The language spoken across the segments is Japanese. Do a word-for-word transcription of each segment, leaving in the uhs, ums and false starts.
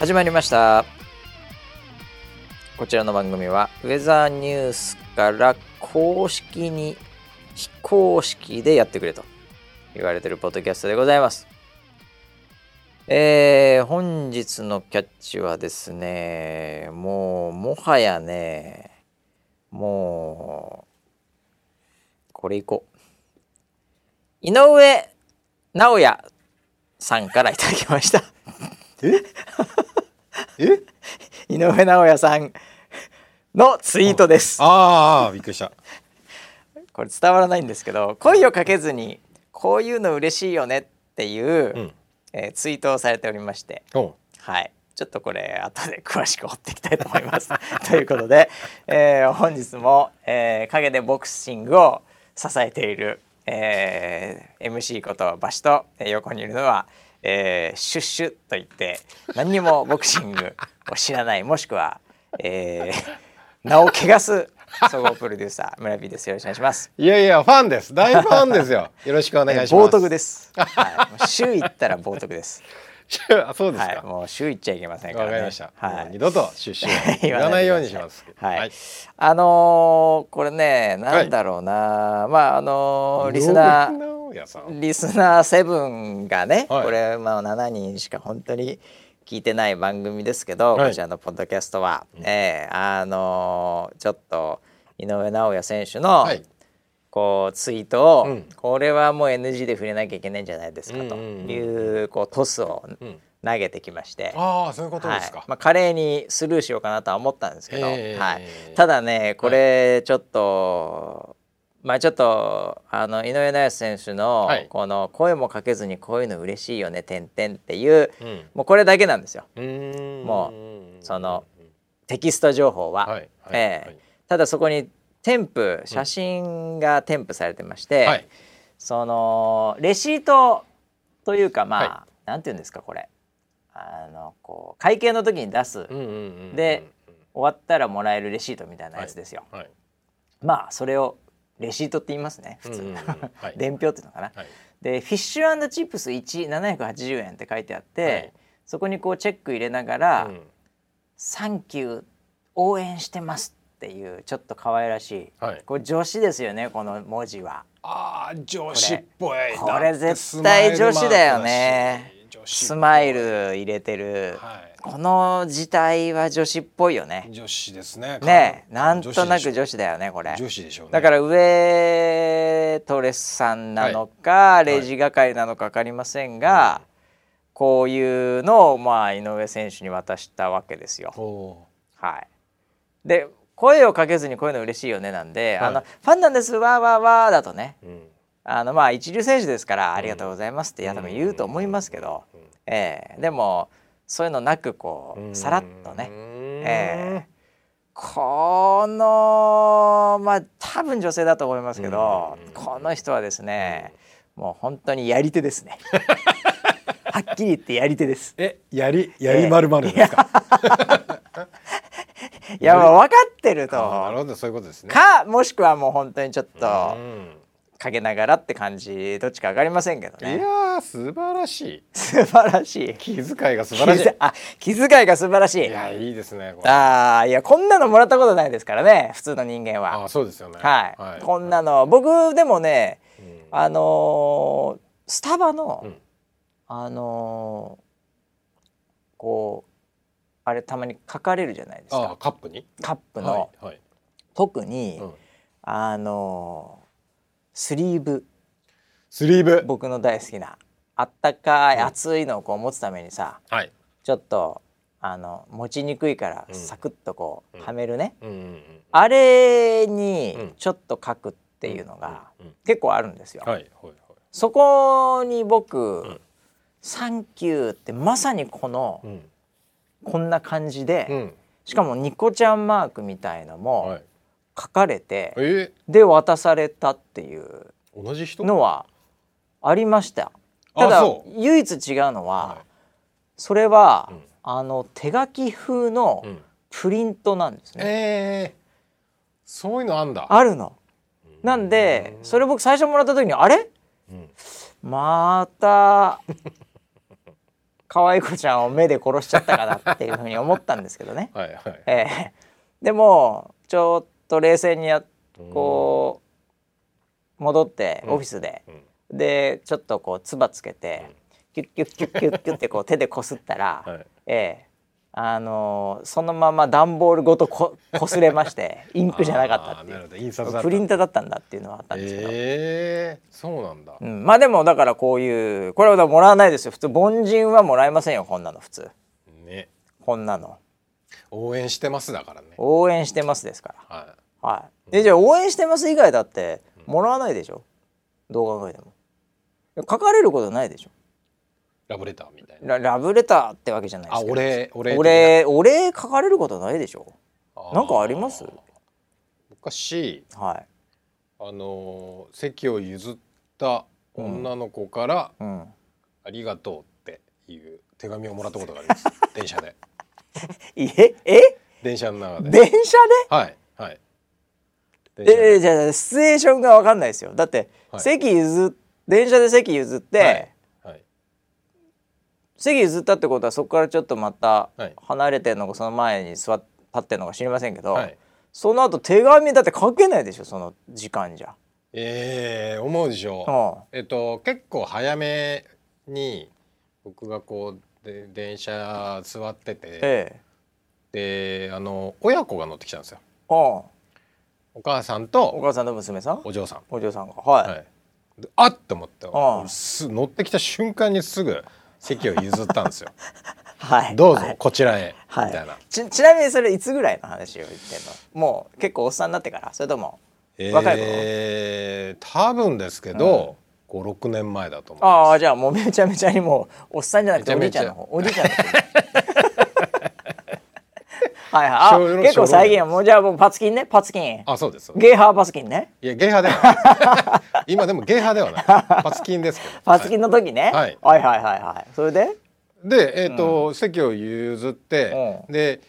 始まりました。こちらの番組はウェザーニュースから公式に非公式でやってくれと言われているポッドキャストでございます。えー、本日のキャッチはですね、もうもはやね、もうこれいこう。井上尚弥さんからいただきました。ええ井上尚弥さんのツイートです。ああ、びっくりした。これ伝わらないんですけど、声をかけずにこういうの嬉しいよねっていう、うん、えー、ツイートをされておりまして、はい、ちょっとこれ後で詳しく追っていきたいと思います。ということで、えー、本日も、えー、陰でボクシングを支えている、えー、エムシー ことバシと、えー、横にいるのは、えー、シュッシュといって何にもボクシングを知らないもしくは、えー、名を汚す総合プロデューサー村 P です。よろしくお願いします。いやいや、ファンです。大ファンですよ。よろしくお願いします。冒涜です、はい、週行ったら冒涜です。あ、そうですか、はい、もう週行っちゃいけませんからね。わかりました、はい、二度とシュッシュ言わないようにします。はい、はい、あのー、これね、なんだろうな、はい、まああのー、リスナーリスナーセブンがね、はい、これ、まあ、ななにんしか本当に聞いてない番組ですけど、はい、こちらのポッドキャストは、うん、えー、あのー、ちょっと井上尚弥選手の、はい、こうツイートを、うん、これはもう エヌジー で触れなきゃいけないんじゃないですかという、うんうんうん、こうトスを投げてきまして、うん、ああ、そういうことですか。はい、まあ、華麗にスルーしようかなとは思ったんですけど、えーはい、ただね、これちょっと、はい、まあ、ちょっとあの井上尚弥選手のこの声もかけずにこういうの嬉しいよね点々っていう、うん、もうこれだけなんですよ。うーん、もうそのテキスト情報は、はいはい、えーはい、ただそこに添付写真が添付されてまして、うん、はい、そのレシートというか、まあ、はい、なんていうんですか、これあのこう会計の時に出す、うんうんうんうん、で終わったらもらえるレシートみたいなやつですよ。はいはい、まあそれをレシートって言いますね普通、うんうんうん、はい、伝票っていうのかな、はい、でフィッシュ&チップスせんななひゃくはちじゅうえんって書いてあって、はい、そこにこうチェック入れながら、うん、サンキュー応援してますっていうちょっと可愛らしい、はい、これ女子ですよね、この文字は。あー、女子っぽい。これ、これ絶対女子だよね。スマイル入れてる、はい、この字体は女子っぽいよね。女子ですね。ね、なんとなく女子だよね、これ。女子でしょうね。だから上トレスさんなのか、はい、レジ係なのか分かりませんが、はい、こういうのを、まあ、井上選手に渡したわけですよ。はい、で声をかけずにこういうの嬉しいよねなんで、はい、あのファンなんですわーわーわーだとね、うん、あのまあ一流選手ですからありがとうございますって、うん、いや多分言うと思いますけど、うん、えー、でもそういうのなくこうさらっとね、えー、このまあ多分女性だと思いますけど、この人はですね、もう本当にやり手ですね。はっきり言ってやり手です。え、やりやり丸々ですか。いや、もう分かってると。なるほど、そういうことですね。かもしくはもう本当にちょっとかけながらって感じ、どっちか分かりませんけどね。いやー、素晴らしい。素晴らしい。気遣いが素晴らしい。あ、気遣いが素晴らしい。いや、いいですね。これ、ああ、いや、こんなのもらったことないですからね、普通の人間は。あ、そうですよね。はい。はい、こんなの、はい、僕でもね、うん、あのー、スタバの、うん、あのー、こうあれたまに書かれるじゃないですか。あ、カップに？カップの、はいはい、特に、うん、あのー。スリーブ、スリーブ、僕の大好きなあったかい暑いのをこう持つためにさ、はい、ちょっとあの持ちにくいからサクッとこう、うん、はめるね、うんうんうん、あれにちょっと書くっていうのが結構あるんですよ、うんうんうん、はいはいはい、そこに僕、うん、サンキューってまさにこの、うん、こんな感じで、うん、しかもニコちゃんマークみたいのも、はい、書かれて、えー、で渡されたっていうのはありました。ただ唯一違うのは、はい、それは、うん、あの手書き風のプリントなんですね、うん、えー、そういうのあんだ。あるのなんで、うん、それ僕最初もらった時にあれ、うん、また可愛い子ちゃんを目で殺しちゃったかなっていうふうに思ったんですけどねはい、はい、えー、でもちょっと冷静にやこう戻ってオフィスで、うんうん、でちょっとこうつばつけて、うん、キュッキュッキュッキュッキュッってこう手でこすったら、はい、えーあのー、そのまま段ボールごと こ, こすれましてインクじゃなかったっていう、なるほど、印刷だったプリンターだったんだっていうのはあったんですけど、えー、そうなんだ、うん、まあでもだからこういうこれはもらわないですよ普通、凡人はもらえませんよこんなの普通、ね、こんなの応援してますだからね、応援してますですから、はいはい、でじゃあ応援してます以外だってもらわないでしょ、うん、どう考えても書かれることないでしょ、ラブレターみたいな、 ラ, ラブレターってわけじゃないですけど、あ、お礼、お礼、お礼、お礼書かれることないでしょ、なんかあります？昔、はい、あの席を譲った女の子から、うんうん、ありがとうっていう手紙をもらったことがあります電車でええ電車の中で電車ではいはいえー、じゃあシチュエーションが分かんないですよだって、はい、席譲電車で席譲って、はい席譲ったってことはそこからちょっとまた離れてんのかその前に座っ立ってんのか知りませんけど、はい、その後手紙だって書けないでしょその時間じゃ、えー、思うでしょ、うん、えっと結構早めに僕がこうで電車座ってて、ええ、であの親子が乗ってきたんですよ、うん、お母さんとお母さんと娘さんお嬢さんお嬢さんがはい、はい、あっと思って、うん、乗ってきた瞬間にすぐ席を譲ったんですよはい、どうぞ、はい、こちらへ、はい、みたいな ち, ちなみにそれいつぐらいの話を言ってんのもう結構おっさんになってからそれとも若い頃、えー、多分ですけど、うん、ご、ろくねんまえだと思います。ああじゃあもうめちゃめちゃにもうおっさんじゃなくておじいちゃんの方おじいちゃんの方はいはい、あ結構最近はもうじゃあもうパツキンねパツキンあそうですゲーハーパツキンねいやゲーハーではない今でもゲーハーではないパツキンですけどパツキンの時ね、はい、はいはいはいはいそれででえっ、ー、と、うん、席を譲って、うん、で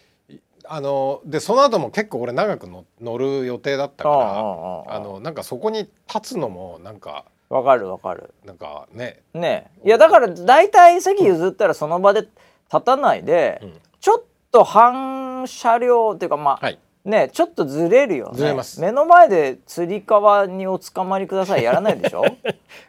あのでその後も結構俺長くの乗る予定だったから、うんうん、あのなんかそこに立つのもなんかわかるわかるなんかねねいやだから大体席譲ったらその場で立たないで、うん、ちょっと半車両というかまあ、はい、ねちょっとずれるよねずれます目の前でつり革におつかまりくださいやらないでしょ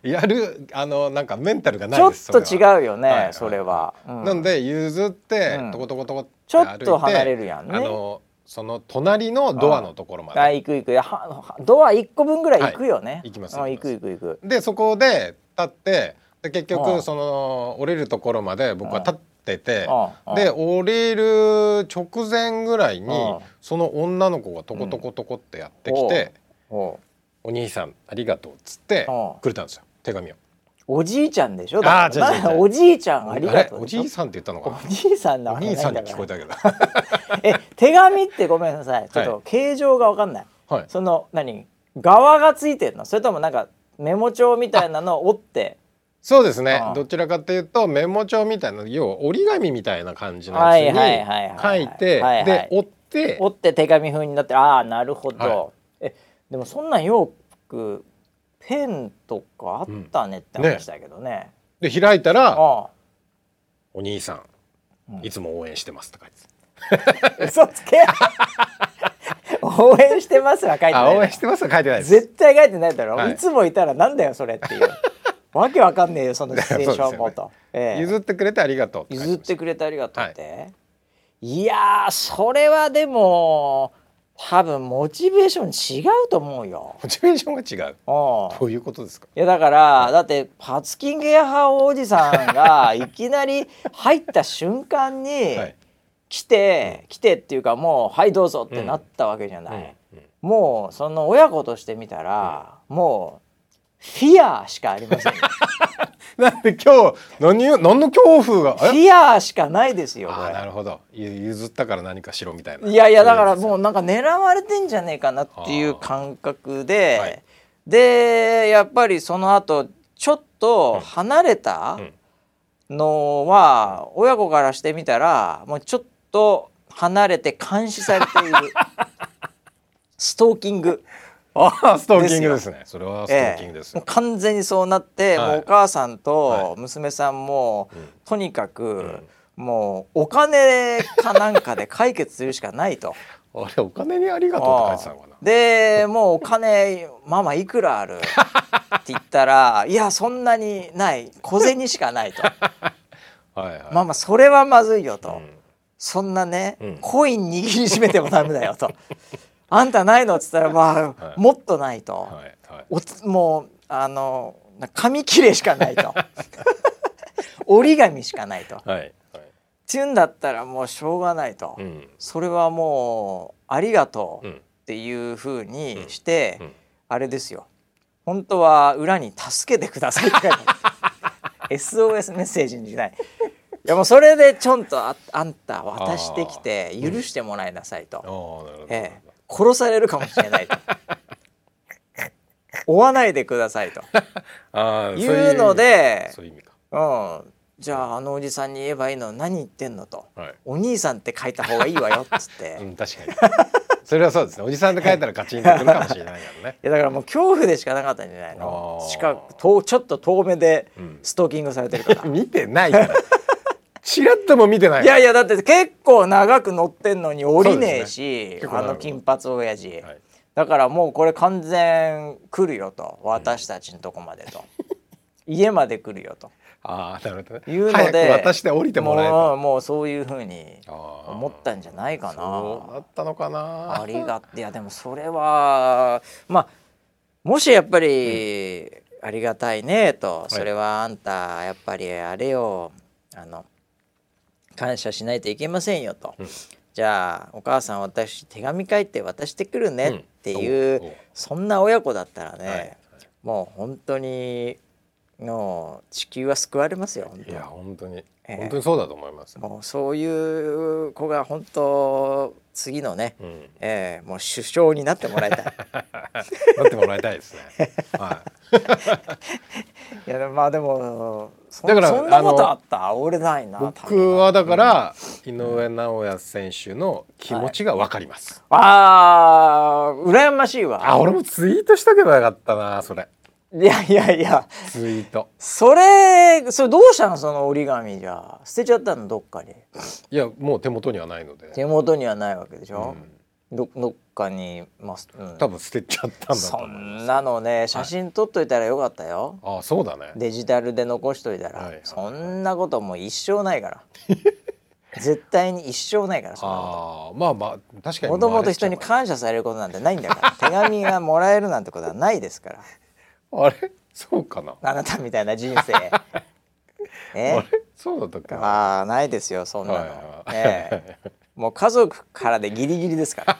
やるあのなんかメンタルがないですちょっと違うよねそれ は,、はい、それは、うん、なんで譲って、うん、トコトコトコってちょっと離れるやんねあのその隣のドアのところまであ行く行くはドアいっこぶんぐらい行くよね、はい、行きます行く行く行くでそこで立ってで結局その降りるところまで僕は立ってててああで降りる直前ぐらいにああその女の子がトコトコトコってやってきて、うん、お, お兄さんありがとうっつってくれたんですよ手紙をおじいちゃんでしょだあじゃあおじいちゃんありがとうおじいさんって言ったのかなおじいさんだお兄さんに聞こえたけどえ手紙ってごめんなさいちょっと形状が分かんない、はい、その何側がついてるのそれともなんかメモ帳みたいなのを折ってそうですね、うん、どちらかというとメモ帳みたいな要は折り紙みたいな感じのやつに書いてで折って折って手紙風になってああなるほど、はい、えでもそんなんよくペンとかあったねって話だけど ね,、うん、ねで開いたらあお兄さん、うん、いつも応援してますって書いてた嘘つけ応援してますは書いてないあ応援してますは書いてないです絶対書いてないだろ、はい、いつもいたらなんだよそれっていうわけわかんねえよそのシチュエーションごと、ねえー、譲ってくれてありがとうって譲ってくれてありがとうって、はい、いやそれはでも多分モチベーション違うと思うよモチベーションが違うどういうことですかいやだから、はい、だってパツキンゲーハーおじさんがいきなり入った瞬間に来て、はい、来てっていうかもうはいどうぞってなったわけじゃない、うんうんうん、もうその親子としてみたら、うん、もうフィアーしかありませんなんで今日 何, 何の恐怖がフィアーしかないですよこれあなるほど譲ったから何かしろみたいないやいやだからもうなんか狙われてんじゃねえかなっていう感覚で、はい、でやっぱりその後ちょっと離れたのは親子からしてみたらもうちょっと離れて監視されているストーキングああストーキングですね。それはストーキングです、ええ、もう完全にそうなって、はい、もうお母さんと娘さんも、はい、とにかく、うん、もうお金かなんかで解決するしかないとあれお金にありがとうって書いてたのかな。でもうお金ママいくらあるって言ったらいやそんなにない小銭しかないとはい、はい、ママそれはまずいよと、うん、そんなね、うん、コイン握りしめてもダメだよとあんたないのって言ったら、まあはい、もっとないと、はいはい、おつもうあの紙切れしかないと折り紙しかないと、はいっていうんだったらもうしょうがないと、うん、それはもうありがとうっていう風にして、うんうんうん、あれですよ本当は裏に助けてくださいって書いてあるエスオーエス メッセージにしないいやもうそれでちょんと あ, あんた渡してきて許してもらいなさいと、うんええ、殺されるかもしれないと追わないでくださいとあいうのでそういう意味か、うんじゃああのおじさんに言えばいいの何言ってんのと、はい、お兄さんって書いた方がいいわよっつって、うん、確かにそれはそうですね。おじさんって書いたらガチンとくるかもしれないからねいやだからもう恐怖でしかなかったんじゃないの。しかとちょっと遠目でストーキングされてるから、うん、見てないからチラッとも見てないいやいやだって結構長く乗ってんのに降りねえし、ね、あの金髪親父、はい、だからもうこれ完全来るよと私たちのとこまでと、うん、家まで来るよとあなるほどね、いうので早く渡して降りてもらえるもう、もうそういう風に思ったんじゃないかな。そうだったのかな。ありがいやでもそれはまあもしやっぱり、うん、ありがたいねと、はい、それはあんたやっぱりあれよあの感謝しないといけませんよと、うん、じゃあお母さん私手紙書いて渡してくるねっていう、うん、そんな親子だったらね、はいはい、もう本当にの地球は救われますよ本当。いや本当に、えー、本当にそうだと思います。もうそういう子が本当次のね、うんえー、もう首相になってもらいたいなってもらいたいですね、はい、いやでもまあでも そ, だからそんなことあった俺ないな。僕はだから、うん、井上尚弥選手の気持ちが分かります、はい、あー羨ましいわ。あ俺もツイートしとけばよかったなそれ。いやいやいやツイートそれそれどうしたのその折り紙じゃ捨てちゃったのどっかに。いやもう手元にはないので手元にはないわけでしょ、うん、ど, どっかに、まあうん、多分捨てちゃったんだと思います。そんなのね写真撮っといたらよかったよ、はい、あそうだねデジタルで残しといたら、はいはいはい、そんなこともう一生ないから絶対に一生ないからそんなこと。あまあまあ確かにもともと人に感謝されることなんてないんだから手紙がもらえるなんてことはないですからあれそうかなあなたみたいな人生えあれそうだったっけ。あないですよそんなの、はいえー、もう家族からでギリギリですか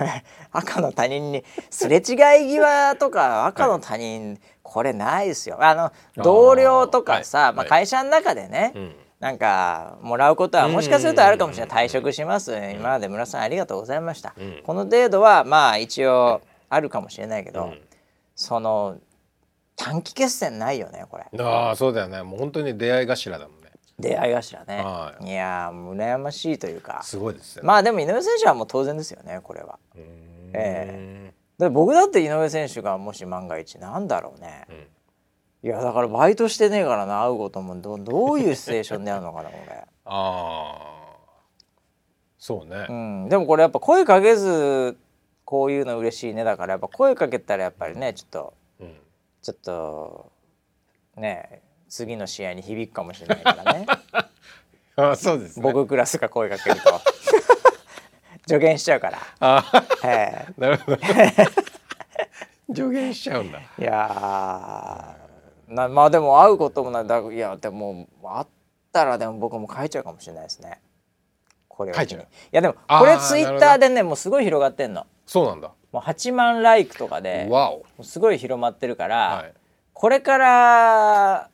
ら赤の他人にすれ違い際とか赤の他人、はい、これないですよ。あの同僚とかさあ、はいまあ、会社の中でね、はいうんなんかもらうことはもしかするとあるかもしれない。退職します今まで村さんありがとうございました、うん、この程度はまあ一応あるかもしれないけど、うんその短期決戦ないよねこれ。ああそうだよねもう本当に出会い頭だもんね。出会い頭ね、はい、いやー羨ましいというかすごいですよね。まあでも井上選手はもう当然ですよねこれは。うーん、えー、で僕だって井上選手がもし万が一なんだろうね、うん、いやだからバイトしてねえからな会うことも ど, どういうシチュエーションであるのかなこれああそうね、うん、でもこれやっぱ声かけずこういうの嬉しいねだからやっぱ声かけたらやっぱりねちょっと、うん、ちょっとね次の試合に響くかもしれないからねあそうですね僕クラスが声かけると助言しちゃうからあ、えー、なるほど助言しちゃうんだ。いやなまあでも会うこともないだいやでも会ったらでも僕も書いちゃうかもしれないですねこれは。書いちゃう。いやでもこれツイッターでねもうすごい広がってんの。そうなんだもうはちまんライクとかでもうすごい広まってるから、はい、これから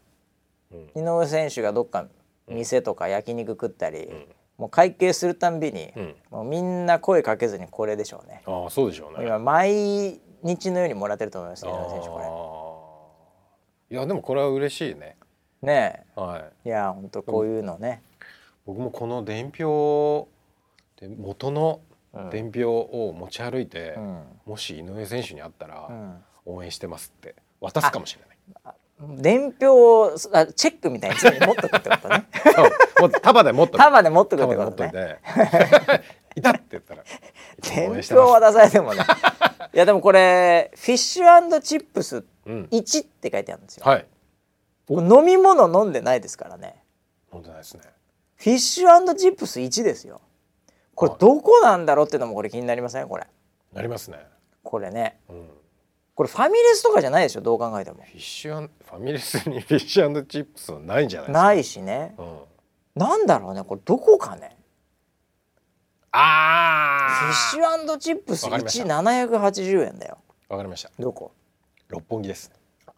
井上選手がどっか店とか焼肉食ったり、うん、もう会計するたんびに、うん、もうみんな声かけずにこれでしょうね。ああそうでしょうね。今毎日のようにもらってると思います井上選手これ。いやでもこれは嬉しいね。ねえ、はい、いや本当こういうのね僕もこの伝票で元の伝票を持ち歩いて、うん、もし井上選手に会ったら、うん、応援してますって渡すかもしれない。伝票をチェックみたいに常に持っとくってことね。そう、束で持っとく。束で持っとくってことね。いたって言ったら伝票渡されてもね。いやでもこれフィッシュ&チップスいちって書いてあるんですよ、うんはい、飲み物飲んでないですからね。飲んでないですね。フィッシュ&チップスいちですよ。これどこなんだろうっていうのもこれ気になりません、ね、これなりますねこれね、うん、これファミレスとかじゃないでしょどう考えても。フィッシュ&ファミレスにフィッシュ&チップスはないんじゃないですか。ないしね、うん、なんだろうねこれどこかね。あフィッシュ&チップスいちせんななひゃくはちじゅうえんだよ。わかりました。どこ？六本木です。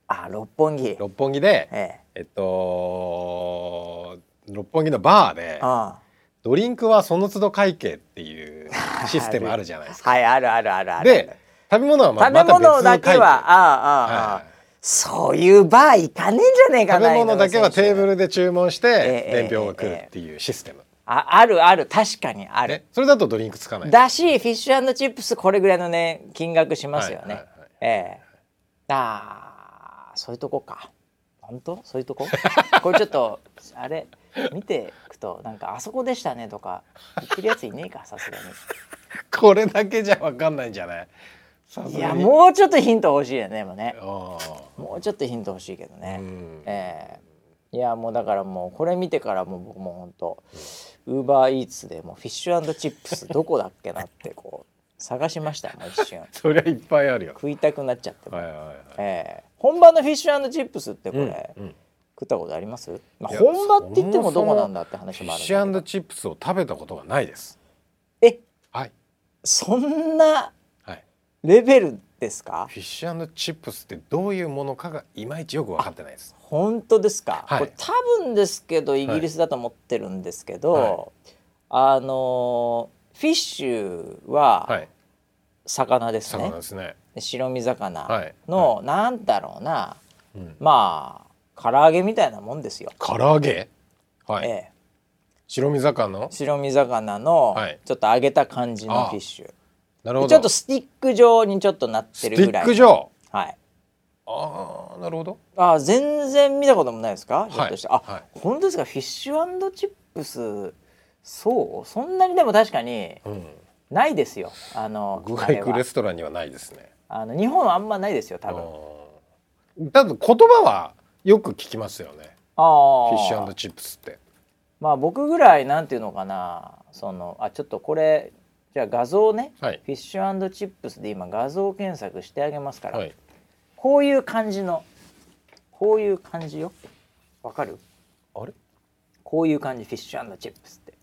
あ六本木。六本木で、えええっと六本木のバーでああドリンクはその都度会計っていうシステムあるじゃないですか。はいあるあるあるある。で食べ物はまた別の会計。食べ物だけはああああ、はい、そういうバー行かねえんじゃねえかな。食べ物だけはテーブルで注文して伝票が来るっていうシステム。ええええええあ, あるある確かにある、ね、それだとドリンクつかないだしフィッシュ&チップスこれぐらいのね金額しますよね、はいはいはいえー、あそういうとこか本当そういうとここれちょっとあれ見ていくとなんかあそこでしたねとか言ってるやついねえかさすがにこれだけじゃ分かんないんじゃない。いやもうちょっとヒント欲しいよねでもねもうちょっとヒント欲しいけどね、うんえー、いやもうだからもうこれ見てからもう僕も本当ウーバーイーツでもフィッシュ&チップスどこだっけなってこう探しましたもう一瞬そりゃいっぱいあるよ食いたくなっちゃって、はいはいはいえー、本場のフィッシュ&チップスってこれ、うんうん、食ったことあります、まあ、本場って言ってもどこなんだって話もあるんだけどフィッシュ&チップスを食べたことがないです。え、はい、そんなレベルですか、はい、フィッシュ&チップスってどういうものかがいまいちよく分かってないです。本当ですか、はい、これ多分ですけどイギリスだと思ってるんですけど、はい、あのフィッシュは魚ですね、はい、魚ですね白身魚の、はい、なんだろうな、はい、まあ唐揚げみたいなもんですよ。唐揚げ、はいええ、白身魚の白身魚のちょっと揚げた感じのフィッシュ。なるほど。ちょっとスティック状にちょっとなってるぐらい。スティック状、はいああなるほど。あ全然見たこともないですか。はい、ひょっとしてあ、はい、本当ですかフィッシュ&チップスそうそんなにでも確かにないですよ、うん、あの僕が行くレストランにはないですね。あの日本はあんまないですよ多分。多分言葉はよく聞きますよね。あフィッシュ&チップスって。まあ僕ぐらいなんていうのかなそのあちょっとこれじゃあ画像ね、はい、フィッシュ&チップスで今画像検索してあげますから。はいこういう感じのこういう感じよわかるあれこういう感じフィッシュ&チップスって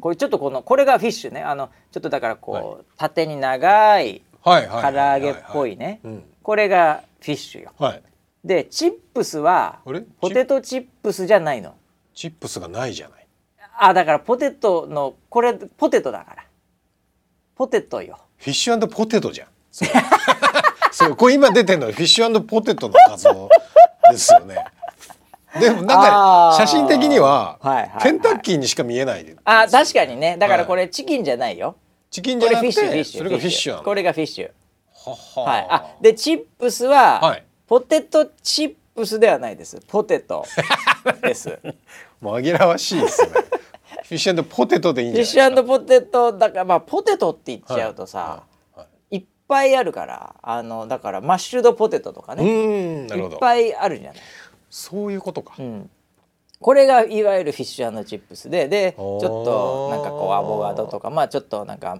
これちょっとこのこれがフィッシュねあのちょっとだからこう、はい、縦に長い唐揚げっぽいねこれがフィッシュよ、はい、でチップスはポテトチップスじゃないの。チップスがないじゃない。あだからポテトのこれポテトだからポテトよフィッシュ&ポテトじゃんそうこれ今出てるのはフィッシュ&ポテトの画像ですよねでもなんか写真的にはケンタッキーにしか見えないです、ね、あ確かにねだからこれチキンじゃないよ、はい、チキンじゃなくてそれがフィッシュなの。これがフィッシュはは、はい、あでチップスはポテトチップスではないですポテトです紛らわしいですねフィッシュ&ポテトでいいんじゃないですか。フィッシュ&ポテトだからまあポテトって言っちゃうとさ、はいいっぱいあるからあのだからマッシュドポテトとかねうんなるほどいっぱいあるじゃない。そういうことか、うん、これがいわゆるフィッシュ&チップスででちょっとなんかこうアボカドとかまあちょっとなんか、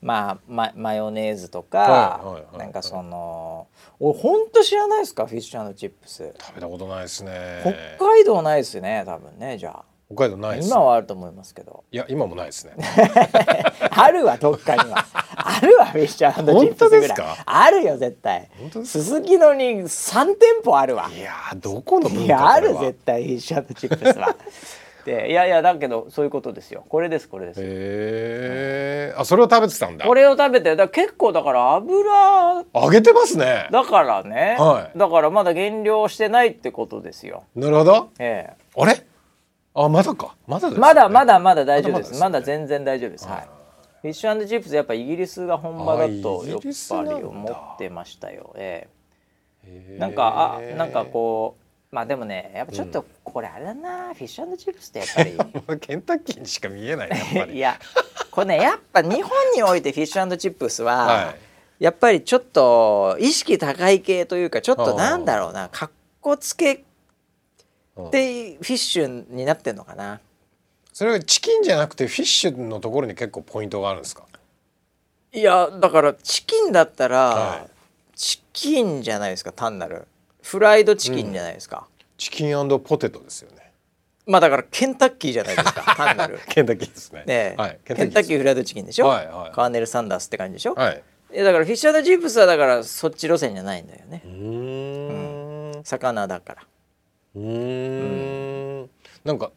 まあま、マヨネーズとか、はいはいはい、なんかその俺ほんと知らないですかフィッシュ&チップス食べたことないですね。北海道ないですね多分ね。じゃあ北海道ないです、ね、今はあると思いますけど。いや今もないですねあるわどっかにはあるわフィッシュ&チップスぐらいあるよ絶対。本当ですか。鈴木のにさんてんぽあるわ。いやどこの文化。いやある絶対フィッシュ&チップスはでいやいやだけどそういうことですよ。これですこれです。へー、あそれを食べてたんだ。これを食べてだから結構だから油揚げてますね。だからね、はい、だからまだ減量してないってことですよ。なるほど、えー、あれあまだかまだです、ね、まだまだまだ大丈夫です。まだまだですよね。まだ全然大丈夫です。はいフィッシュ&チップスやっぱイギリスが本場だとやっぱり思ってましたよ。ええ、なんかあなんかこうまあでもねやっぱちょっとこれあれだな、うん、フィッシュ&チップスってやっぱりケンタッキーにしか見えないなやっぱりいやこれねやっぱ日本においてフィッシュ&チップスは、はい、やっぱりちょっと意識高い系というかちょっとなんだろうなかっこつけってフィッシュになってんのかな。それはチキンじゃなくてフィッシュのところに結構ポイントがあるんですか。いやだからチキンだったら、はい、チキンじゃないですか。単なるフライドチキンじゃないですか、うん、チキン&ポテトですよね。まあだからケンタッキーじゃないですか単なるケンタッキーですね、ね、はい、ケンタッキーです。ケンタッキーフライドチキンでしょ、はいはい、カーネル・サンダースって感じでしょ、はい、だからフィッシュ&チップスはだからそっち路線じゃないんだよね。うーん、うん、魚だからうーん、うん、なんか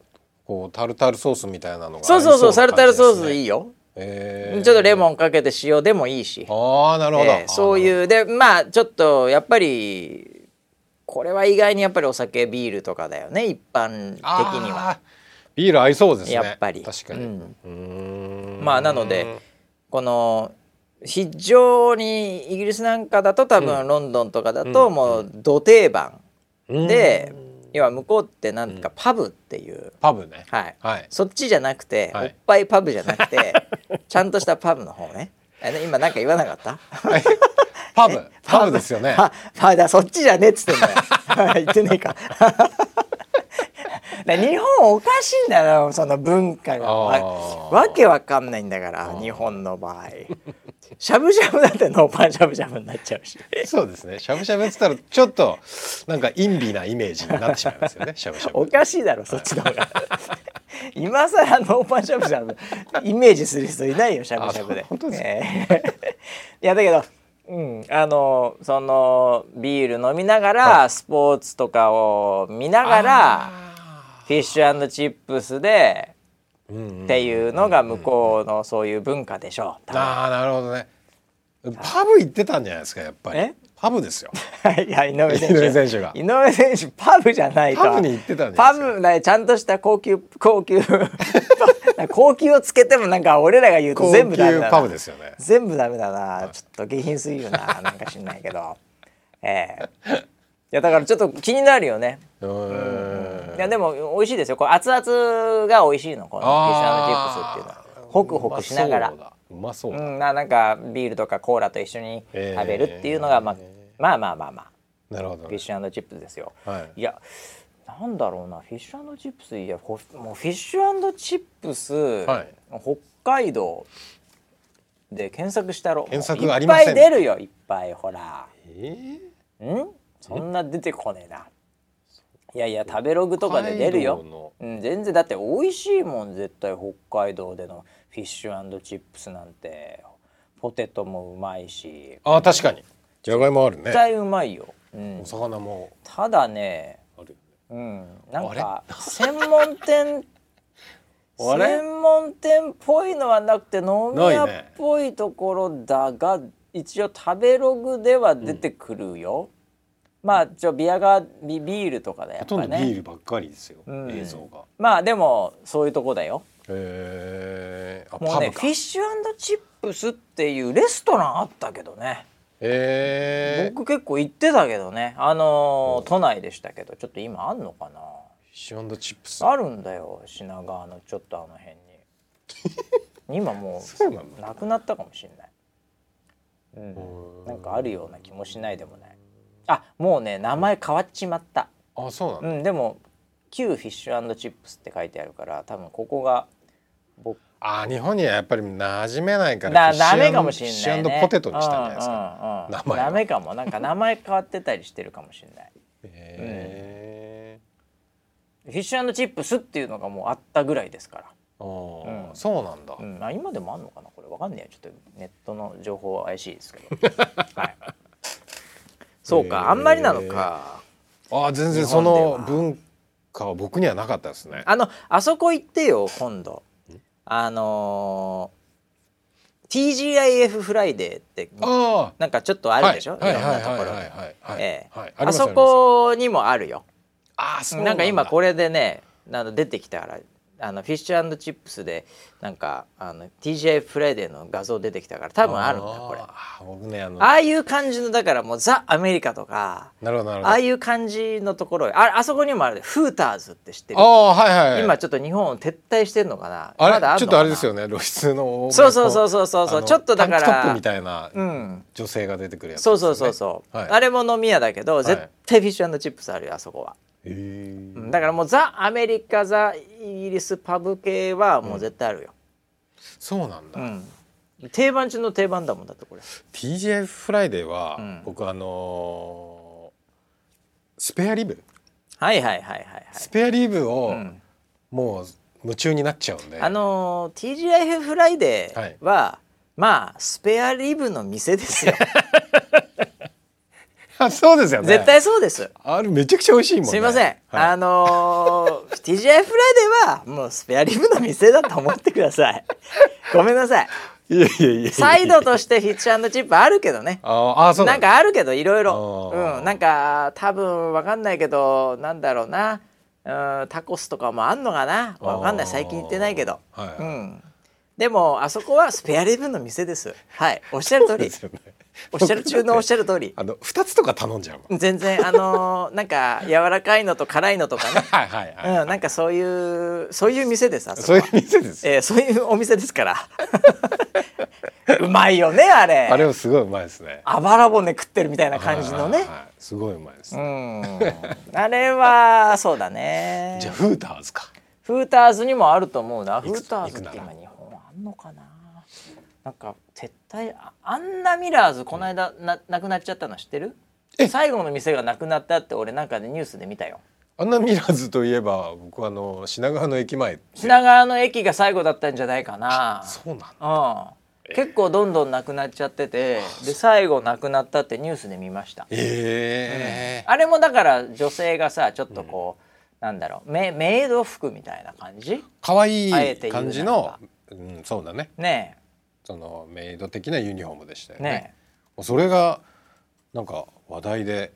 こうタルタルソースみたいなのがそうそうそう、タルタルソースいいよ、えー、ちょっとレモンかけて塩でもいいし、あ、なるほど、えー、そういうでまあちょっとやっぱりこれは意外にやっぱりお酒ビールとかだよね一般的には。ビール合いそうですねやっぱり確かに、うん、うーんまあなのでこの非常にイギリスなんかだと多分ロンドンとかだともうど定番、うん、で、うん要は向こうってなんかパブっていう、うん、パブね、はいはい、そっちじゃなくて、はい、おっぱいパブじゃなくてちゃんとしたパブの方ね。今なんか言わなかったパブパブですよね。あパブだそっちじゃねっつってんだよ言ってないか日本おかしいんだよその文化がわけわかんないんだから日本の場合しゃぶしゃぶだってノーパンしゃぶしゃぶになっちゃうしそうですねしゃぶしゃぶって言ったらちょっとなんか陰微なイメージになってしまいますよねしゃぶしゃぶおかしいだろそっちの方が今更ノーパンしゃぶしゃぶイメージする人いないよしゃぶしゃぶで。本当ですか、えー、いやだけどうん、あのそのビール飲みながら、はい、スポーツとかを見ながらフィッシュ&チップスで、うんうん、っていうのが向こうのそういう文化でしょう。ああなるほどね。パブ行ってたんじゃないですかやっぱり。えパブですよいや井上選手、井上選手が井上選手パブじゃないとパブに行ってたんじゃないですか。パブちゃんとした高級高級高級をつけてもなんか俺らが言うと全部ダメだな。高級パブですよね。全部ダメだなちょっと下品すぎるななんか知んないけどえー、いやだからちょっと気になるよね。うーんいやでも美味しいですよこれ熱々が美味しいのこのフィッシュ&チップスっていうのはホクホクしながらうまそうだ、うん、なんかビールとかコーラと一緒に食べるっていうのが、まあえー、まあまあまあまあなるほど、ね、フィッシュ&チップスですよ、はい、いやなんだろうなフィッシュ&チップスいやもうフィッシュ&チップス、はい、北海道で検索したろ検索ありませんいっぱい出るよいっぱいほら、えー、んそんな出てこねえな。いやいや食べログとかで出るよ、うん、全然だって美味しいもん絶対北海道でのフィッシュ&チップスなんてポテトもうまいしあ確かにじゃがいもあるね絶対うまいよ、うん、お魚もただねある、うん、なんか専門店専門店っぽいのはなくて飲み屋っぽいところだが、ね、一応食べログでは出てくるよ、うんまあ、ちょビアガー ビ, ビールとかだよ、ね、ほとんどビールばっかりですよ、うん、映像がまあでもそういうとこだよ。へーあもうねフィッシュ&チップスっていうレストランあったけどね。へー僕結構行ってたけどねあのー、都内でしたけどちょっと今あんのかなフィッシュ&チップスあるんだよ品川のちょっとあの辺に今もうなくなったかもしれない、うん、なんかあるような気もしないでもない。あ、もうね名前変わっちまった。あ、そうなんだ。うん、でも旧フィッシュ&チップスって書いてあるから、多分ここが僕。あ、日本にはやっぱり馴染めないから。だ、ダメかもしれないね。フィッシュ&ポテトにしたんじゃないですか。うんうんうん、名前。ダメかも。なんか名前変わってたりしてるかもしれない。へー、うん、フィッシュ&チップスっていうのがもうあったぐらいですから。うん、そうなんだ、うんあ。今でもあんのかなこれわかんない。ちょっとネットの情報は怪しいですけど。はい。そうかあんまりなのか。あ全然その文化は僕にはなかったですね。あのあそこ行ってよ今度あのー、ティージーアイエフ フライデーってあなんかちょっとあるでしょ、はい、いろんなところであそこにもあるよ。あ な, んなんか今これでねなんか出てきたからあのフィッシュ&チップスでなんかあの ティージェー フレーデーの画像出てきたから多分あるんだこれ。あ、僕ね、あのああいう感じのだからもうザ・アメリカとか、なるほどなるほど、ああいう感じのところ、 あ, あそこにもあるフーターズって知ってる？あ、はいはい、今ちょっと日本撤退してるのかな、あれまだあるのかな、ちょっとあれですよね、露出のそうそうそうそうそうそう、ちょっとだからタンクトップみたいな女性が出てくるやつ、ね、うん、そうそうそうそう、はい、あれも飲み屋だけど絶対フィッシュ&チップスあるよあそこは。うん、だからもうザ・アメリカ、ザ・イギリスパブ系はもう絶対あるよ、うん、そうなんだ、うん、定番中の定番だもんだってこれ。 ティージェー フライデーは、うん、僕あのー、スペアリブ、はいはいはいはい、はい、スペアリブを、うん、もう夢中になっちゃうんで、あのー、ティージェー フライデーは、はい、まあスペアリブの店ですよそうですよね、絶対そうです。あれめちゃくちゃ美味しいもんね。すいません、はい、あのー、ティージェー フライデーはもうスペアリブの店だと思ってくださいごめんなさい。いやいやいや、サイドとしてフィッシュ&チップあるけどね、ああそう な, なんかあるけどいろいろ、うん、なんか多分分かんないけどなんだろうな、うん、タコスとかもあんのかな、分かんない、最近行ってないけど、はいはい、うん、でもあそこはスペアリブの店です。はい、おっしゃる通りおっしゃる中のおっしゃる通り、あのふたつとか頼んじゃうもん全然、あのー、なんか柔らかいのと辛いのとかねはいはいはい、はい、うん、なんかそういうそういう店です、あそこは。そういう店です、えー、そういうお店ですからうまいよねあれ。あれはすごいうまいですね。あばら骨食ってるみたいな感じのね、はいはいはい、すごいうまいです、ね、うんあれはそうだね。じゃあフーターズか。フーターズにもあると思うな。フーターズって今日本あんのかな。なんか撤退、アンナミラーズこの間、うん、な, なくなっちゃったの知ってる？最後の店がなくなったって俺なんかでニュースで見たよ。アンナミラーズといえば僕はあの品川の駅前、品川の駅が最後だったんじゃないかな。そうなんだ、うん、結構どんどんなくなっちゃってて、で最後なくなったってニュースで見ました。えー、うん、あれもだから女性がさちょっとこう、うん、なんだろう メ, メイド服みたいな感じ、可愛 い, い感じの、うん、そうだね、ねえそのメイド的なユニフォームでしたよ ね, ね。それがなんか話題で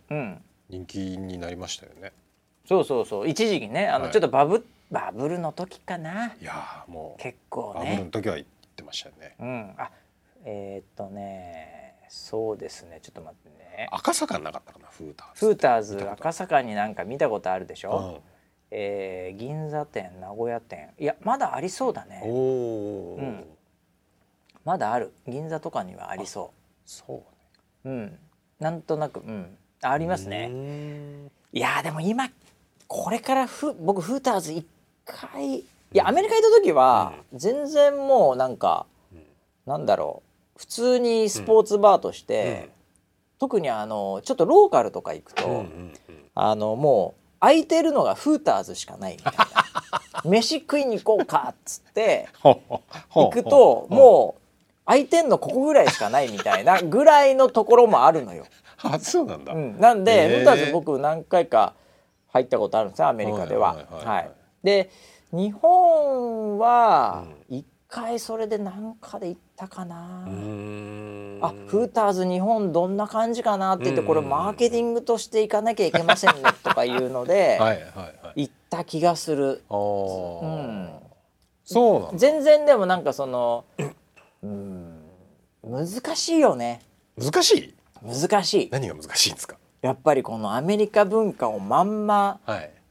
人気になりましたよね、うん、そうそうそう。一時期ね、あの、はい、ちょっとバ ブ, バブルの時かな。いやもう結構ねバブルの時は言ってましたよね、うん、あえー、っとねそうですね、ちょっと待ってね、赤坂なかったかなフーターズ。フーターズ赤坂になんか見たことあるでしょ、うん、えー、銀座店、名古屋店、いやまだありそうだね。おお、うん、まだある、銀座とかにはありそう。そうね、うん、なんとなく、うん、ありますね。いやでも今これからふ僕フーターズいっかい、いやアメリカ行った時は全然もうなんか、うん、なんだろう普通にスポーツバーとして、うん、特にあのちょっとローカルとか行くと、うんうんうん、あのもう空いてるのがフーターズしかないみたいな飯食いに行こうかっつって行くともう開いてんのここぐらいしかないみたいなぐらいのところもあるのよあ、そうなんだ、うん、なんで、えー、フーターズ僕何回か入ったことあるんですよアメリカでは、はいはいはいはい、で日本は一回それで何かで行ったかな、うーん、あフーターズ日本どんな感じかなって言って、これマーケティングとして行かなきゃいけませんねとかいうのではいはい、はい、行った気がする。あ、うん、そうなんだ。全然でもなんかそのうん、難しいよね。難しい？難しい。何が難しいんですか？やっぱりこのアメリカ文化をまんま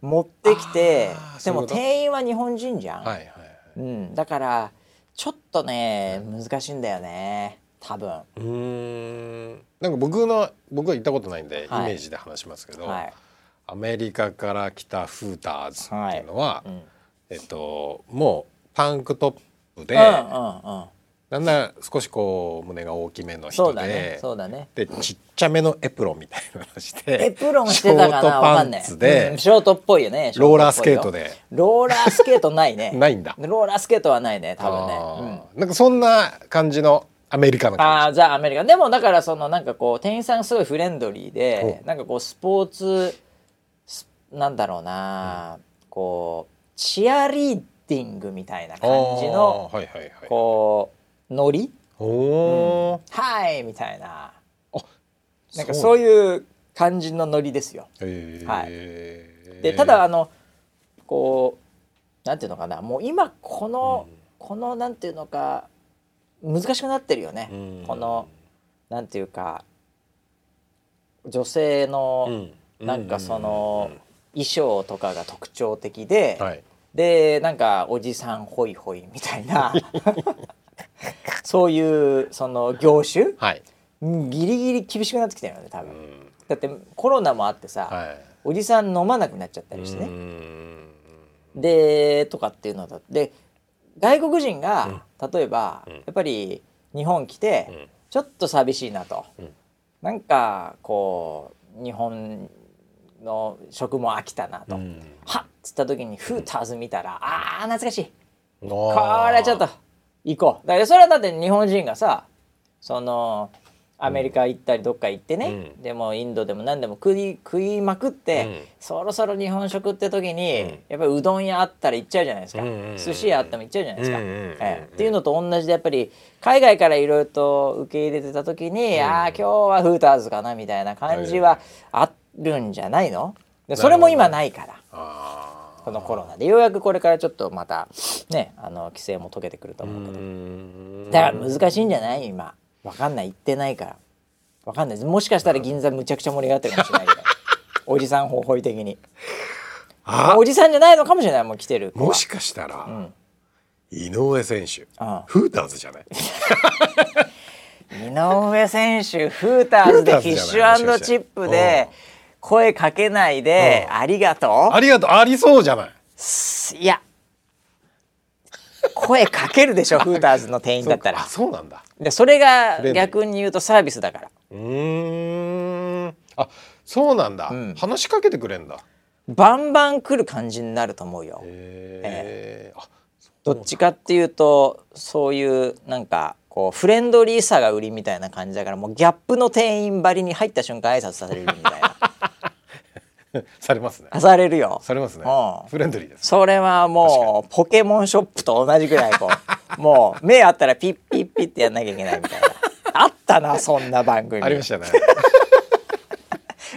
持ってきて、はい、でも店員は日本人じゃん、はいはいはい、うん、だからちょっとね難しいんだよね多分。うーん、なんか僕の僕は行ったことないんで、はい、イメージで話しますけど、はい、アメリカから来たフーターズっていうのは、はい、うん、えっと、もうタンクトップで、うんうんうん、だんだん少しこう胸が大きめの人で、そうだね、そうだね、でちっちゃめのエプロンみたいなのしてエプロンしてたかな、わかんない、ショートパンツで、うん、ショートっぽいよね、ローラースケートで、ローラースケートないねないんだ、ローラースケートはないね多分ね、うん、なんかそんな感じのアメリカの感じ。あ、ザ・アメリカでもだからそのなんかこう店員さんがすごいフレンドリーで、なんかこうスポーツなんだろうな、うん、こうチアリーディングみたいな感じの、はいはいはい、こうノリ、お、うん、はいみたいな、あ、なんかそういう感じのノリですよ、えー、はい、でただあのこうなんていうのかな、もう今この、うん、このなんていうのか難しくなってるよね、うん、このなんていうか女性のなんかその衣装とかが特徴的で、はい、でなんかおじさんホイホイみたいなそういうその業種、はい、ギリギリ厳しくなってきてるよね多分、うん、だってコロナもあってさ、はい、おじさん飲まなくなっちゃったりしてね、うんでとかっていうのだで外国人が、うん、例えば、うん、やっぱり日本来て、うん、ちょっと寂しいなと、うん、なんかこう日本の食も飽きたなと、うん、はっつった時にふーっと見たら、うん、あー懐かしいこれちょっと行こうだからそれはだって日本人がさそのアメリカ行ったりどっか行ってね、うん、でもインドでも何でも食い、食いまくって、うん、そろそろ日本食って時に、うん、やっぱりうどん屋あったら行っちゃうじゃないですか、うんうんうん、寿司屋あっても行っちゃうじゃないですか、うんうんうんええっていうのと同じでやっぱり海外からいろいろと受け入れてた時に、うん、ああ今日はフーターズかなみたいな感じはあるんじゃないの、でそれも今ないからあこのコロナでようやくこれからちょっとまたねあの規制も解けてくると思うけど、うんだから難しいんじゃない今わかんない行ってないからわかんないです。もしかしたら銀座むちゃくちゃ盛り上がってるかもしれないけどおじさん方法的にあおじさんじゃないのかもしれないもう来てるもしかしたら、うん、井上選手ああフーターズじゃない井上選手フーターズでフィッシュ&チップで声かけないでありがとうありがとうありそうじゃないいや声かけるでしょフーターズの店員だったらそうか、あ、そうなんだでそれが逆に言うとサービスだからうーんあそうなんだ、うん、話しかけてくれんだバンバン来る感じになると思うよ、えー、あどっちかっていうとそういうなんかこうフレンドリーさが売りみたいな感じだからもうギャップの店員ばりに入った瞬間挨拶させるみたいなされますねされるよされますね、うん、フレンドリーですそれはもうポケモンショップと同じぐらいこうもう目あったらピッピッピッってやんなきゃいけないみたいなあったなそんな番組ありましたね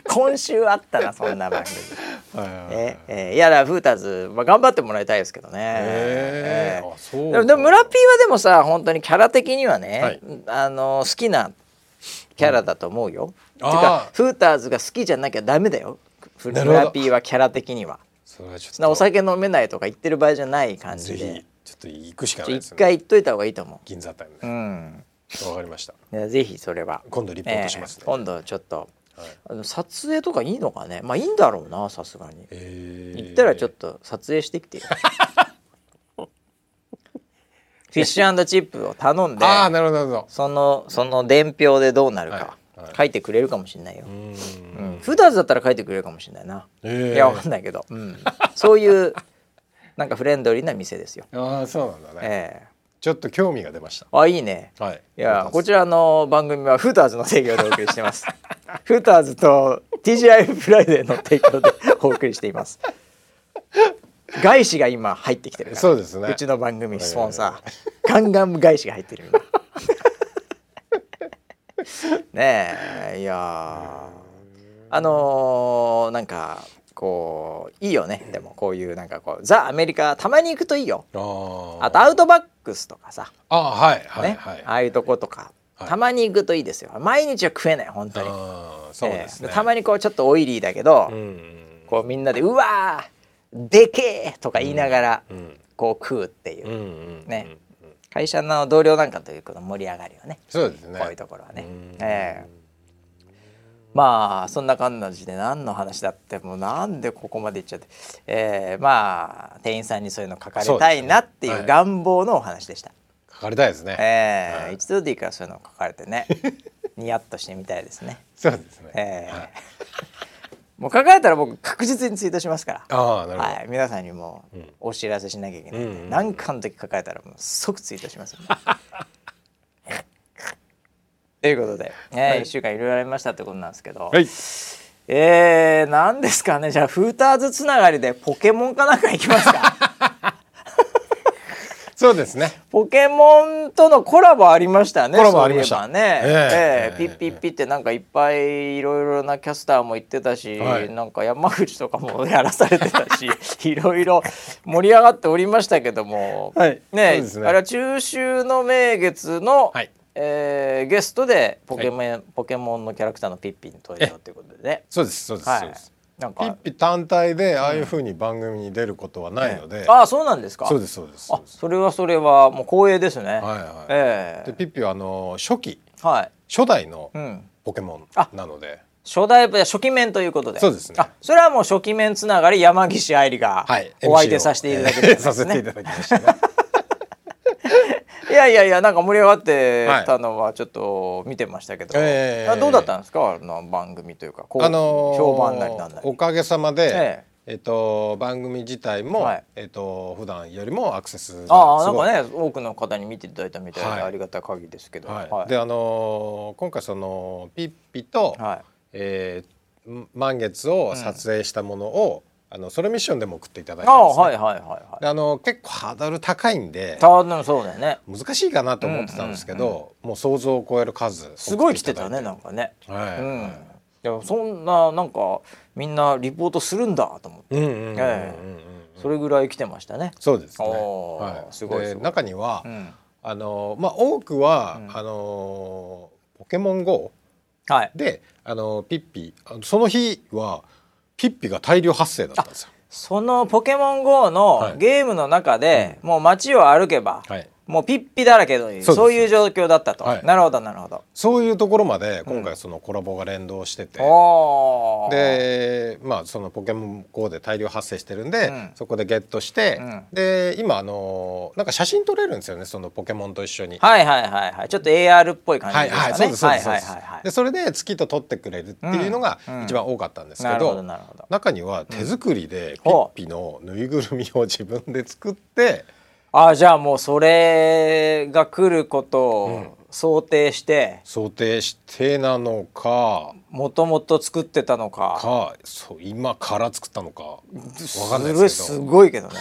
今週あったなそんな番組ええいやだフーターズ、まあ、頑張ってもらいたいですけどね、えーえー、あそうでも村 P はでもさ本当にキャラ的にはね、はい、あの好きなキャラだと思うよ、うん、てかフーターズが好きじゃなきゃダメだよ村 P はキャラ的にはそれはちょっとお酒飲めないとか言ってる場合じゃない感じでぜひちょっと行くしかないですね一回行っといた方がいいと思う銀座店ねうんわかりましたいやぜひそれは今度リポートしますね、えー、今度ちょっと、はい、あの撮影とかいいのかねまあいいんだろうなさすがに、えー、行ったらちょっと撮影してきてフィッシュ&チップを頼んであなるほどなるほどそのその伝票でどうなるか、はいはい、書いてくれるかもしれないようん、うん、フーターズだったら書いてくれるかもしれないな、えー、いやわかんないけど、うん、そういうなんかフレンドリーな店ですよあそうなんだね、えー、ちょっと興味が出ましたあいいね、はい、いやこちらの番組はフーターズの提供でお送りしてますフーターズと ティージーアイ フライデーの提供でお送りしています外資が今入ってきてるからそうですねうちの番組スポンサーガンガン外資が入ってる今ねえいやあのー、なんかこういいよねでもこういうなんかこうザ・アメリカたまに行くといいよ あ, あとアウトバックスとかさ あ,、はいはいねはい、ああいうとことか、はい、たまに行くといいですよ毎日は食えない本当にあそうです、ねえー、たまにこうちょっとオイリーだけど、うん、こうみんなでうわでけえとか言いながら、うん、こう食うっていう、うん、ね、うん会社の同僚なんかというこの盛り上がりをねそうですねこういうところはね、えー、まあそんな感じで何の話だってもうなんでここまでいっちゃって、えー、まあ店員さんにそういうの書かれたいなっていう願望のお話でした、ねはい、書かれたいですね、えーはい、一度でいいからそういうのを書かれてねニヤッとしてみたいですねそうですね、えーはい、もう書かれたら僕確実にツイートしますからあなるほど、はい、皆さんにもお知らせしなきゃいけないんで、うん、なんかの時書かれたらもう即ツイートしますのでということで、えーはい、いっしゅうかんいろいろありましたってことなんですけど、はいえー、なんですかねじゃあフーターズつながりでポケモンかなんか行きますかそうですね。ポケモンとのコラボありましたね。コラボありましたね、えーえー、ピッピッピってなんかいっぱいいろいろなキャスターも言ってたし、はい、なんか山口とかもやらされてたしいろいろ盛り上がっておりましたけども、はいね、そうですね、あれは中秋の名月の、はい、えー、ゲストでポケモン、はい、ポケモンのキャラクターのピッピに登場ということでね。そうですそうです、はい、そうです。なんかピッピ単体でああいう風に番組に出ることはないので、うんね、ああそうなんですか。そうですそうです。あ、それはそれはもう光栄ですね、はいはい、えー、でピッピはあの初期、はい、初代のポケモンなので、うん、初代初期面ということで。そうですね。あ、それはもう初期面つながり山岸愛理がお相手させていただきましたね、はい、させていただきましたねいやいやいや、なんか盛り上がってたのはちょっと見てましたけど、はい、どうだったんですか、あの番組というか、あのー、評判なりなんなり。おかげさまで、えええっと、番組自体も、はい、えっと、普段よりもアクセスがすごい、あ、なんかね、多くの方に見ていただいたみたいで、はい、ありがたい限りですけど、はいはい、であのー、今回そのピッピと、はい、えー、満月を撮影したものを、うん、あのソロミッションでも送っていただいたんですね。あ、はいはいはいはい、あの結構ハードル高いんで、そうだよね、難しいかなと思ってたんですけど、うんうんうん、もう想像を超える数送っていただいて、すごい来てたね、なんかね、はい、うん、はい、いやそんななんかみんなリポートするんだと思って、それぐらい来てましたね。そうですね、はい、すごいすごい。中には、うん、あのまあ、多くは、うん、あのポケモン ゴー で、はい、あのピッピ、その日はピッピが大量発生だったんですよ。そのポケモン ゴー のゲームの中で、はい、もう街を歩けば、はい、もうピッピだらけという そうです、そういう状況だったと、はい、なるほどなるほど。そういうところまで今回そのコラボが連動してて、うん、で、まあ、そのポケモン ゴー で大量発生してるんで、うん、そこでゲットして、うん、で今あのなんか写真撮れるんですよね、そのポケモンと一緒に。はいはいはいはい、ちょっと エーアール っぽい感じですかね。はいはいはい。でそれで月と撮ってくれるっていうのが一番多かったんですけど、うん、中には手作りでピッピのぬいぐるみを自分で作って。あ、じゃあもうそれが来ることを想定して、うん、想定してなのか、もともと作ってたのか、かそう今から作ったのか分かんないですけど、すごいけどね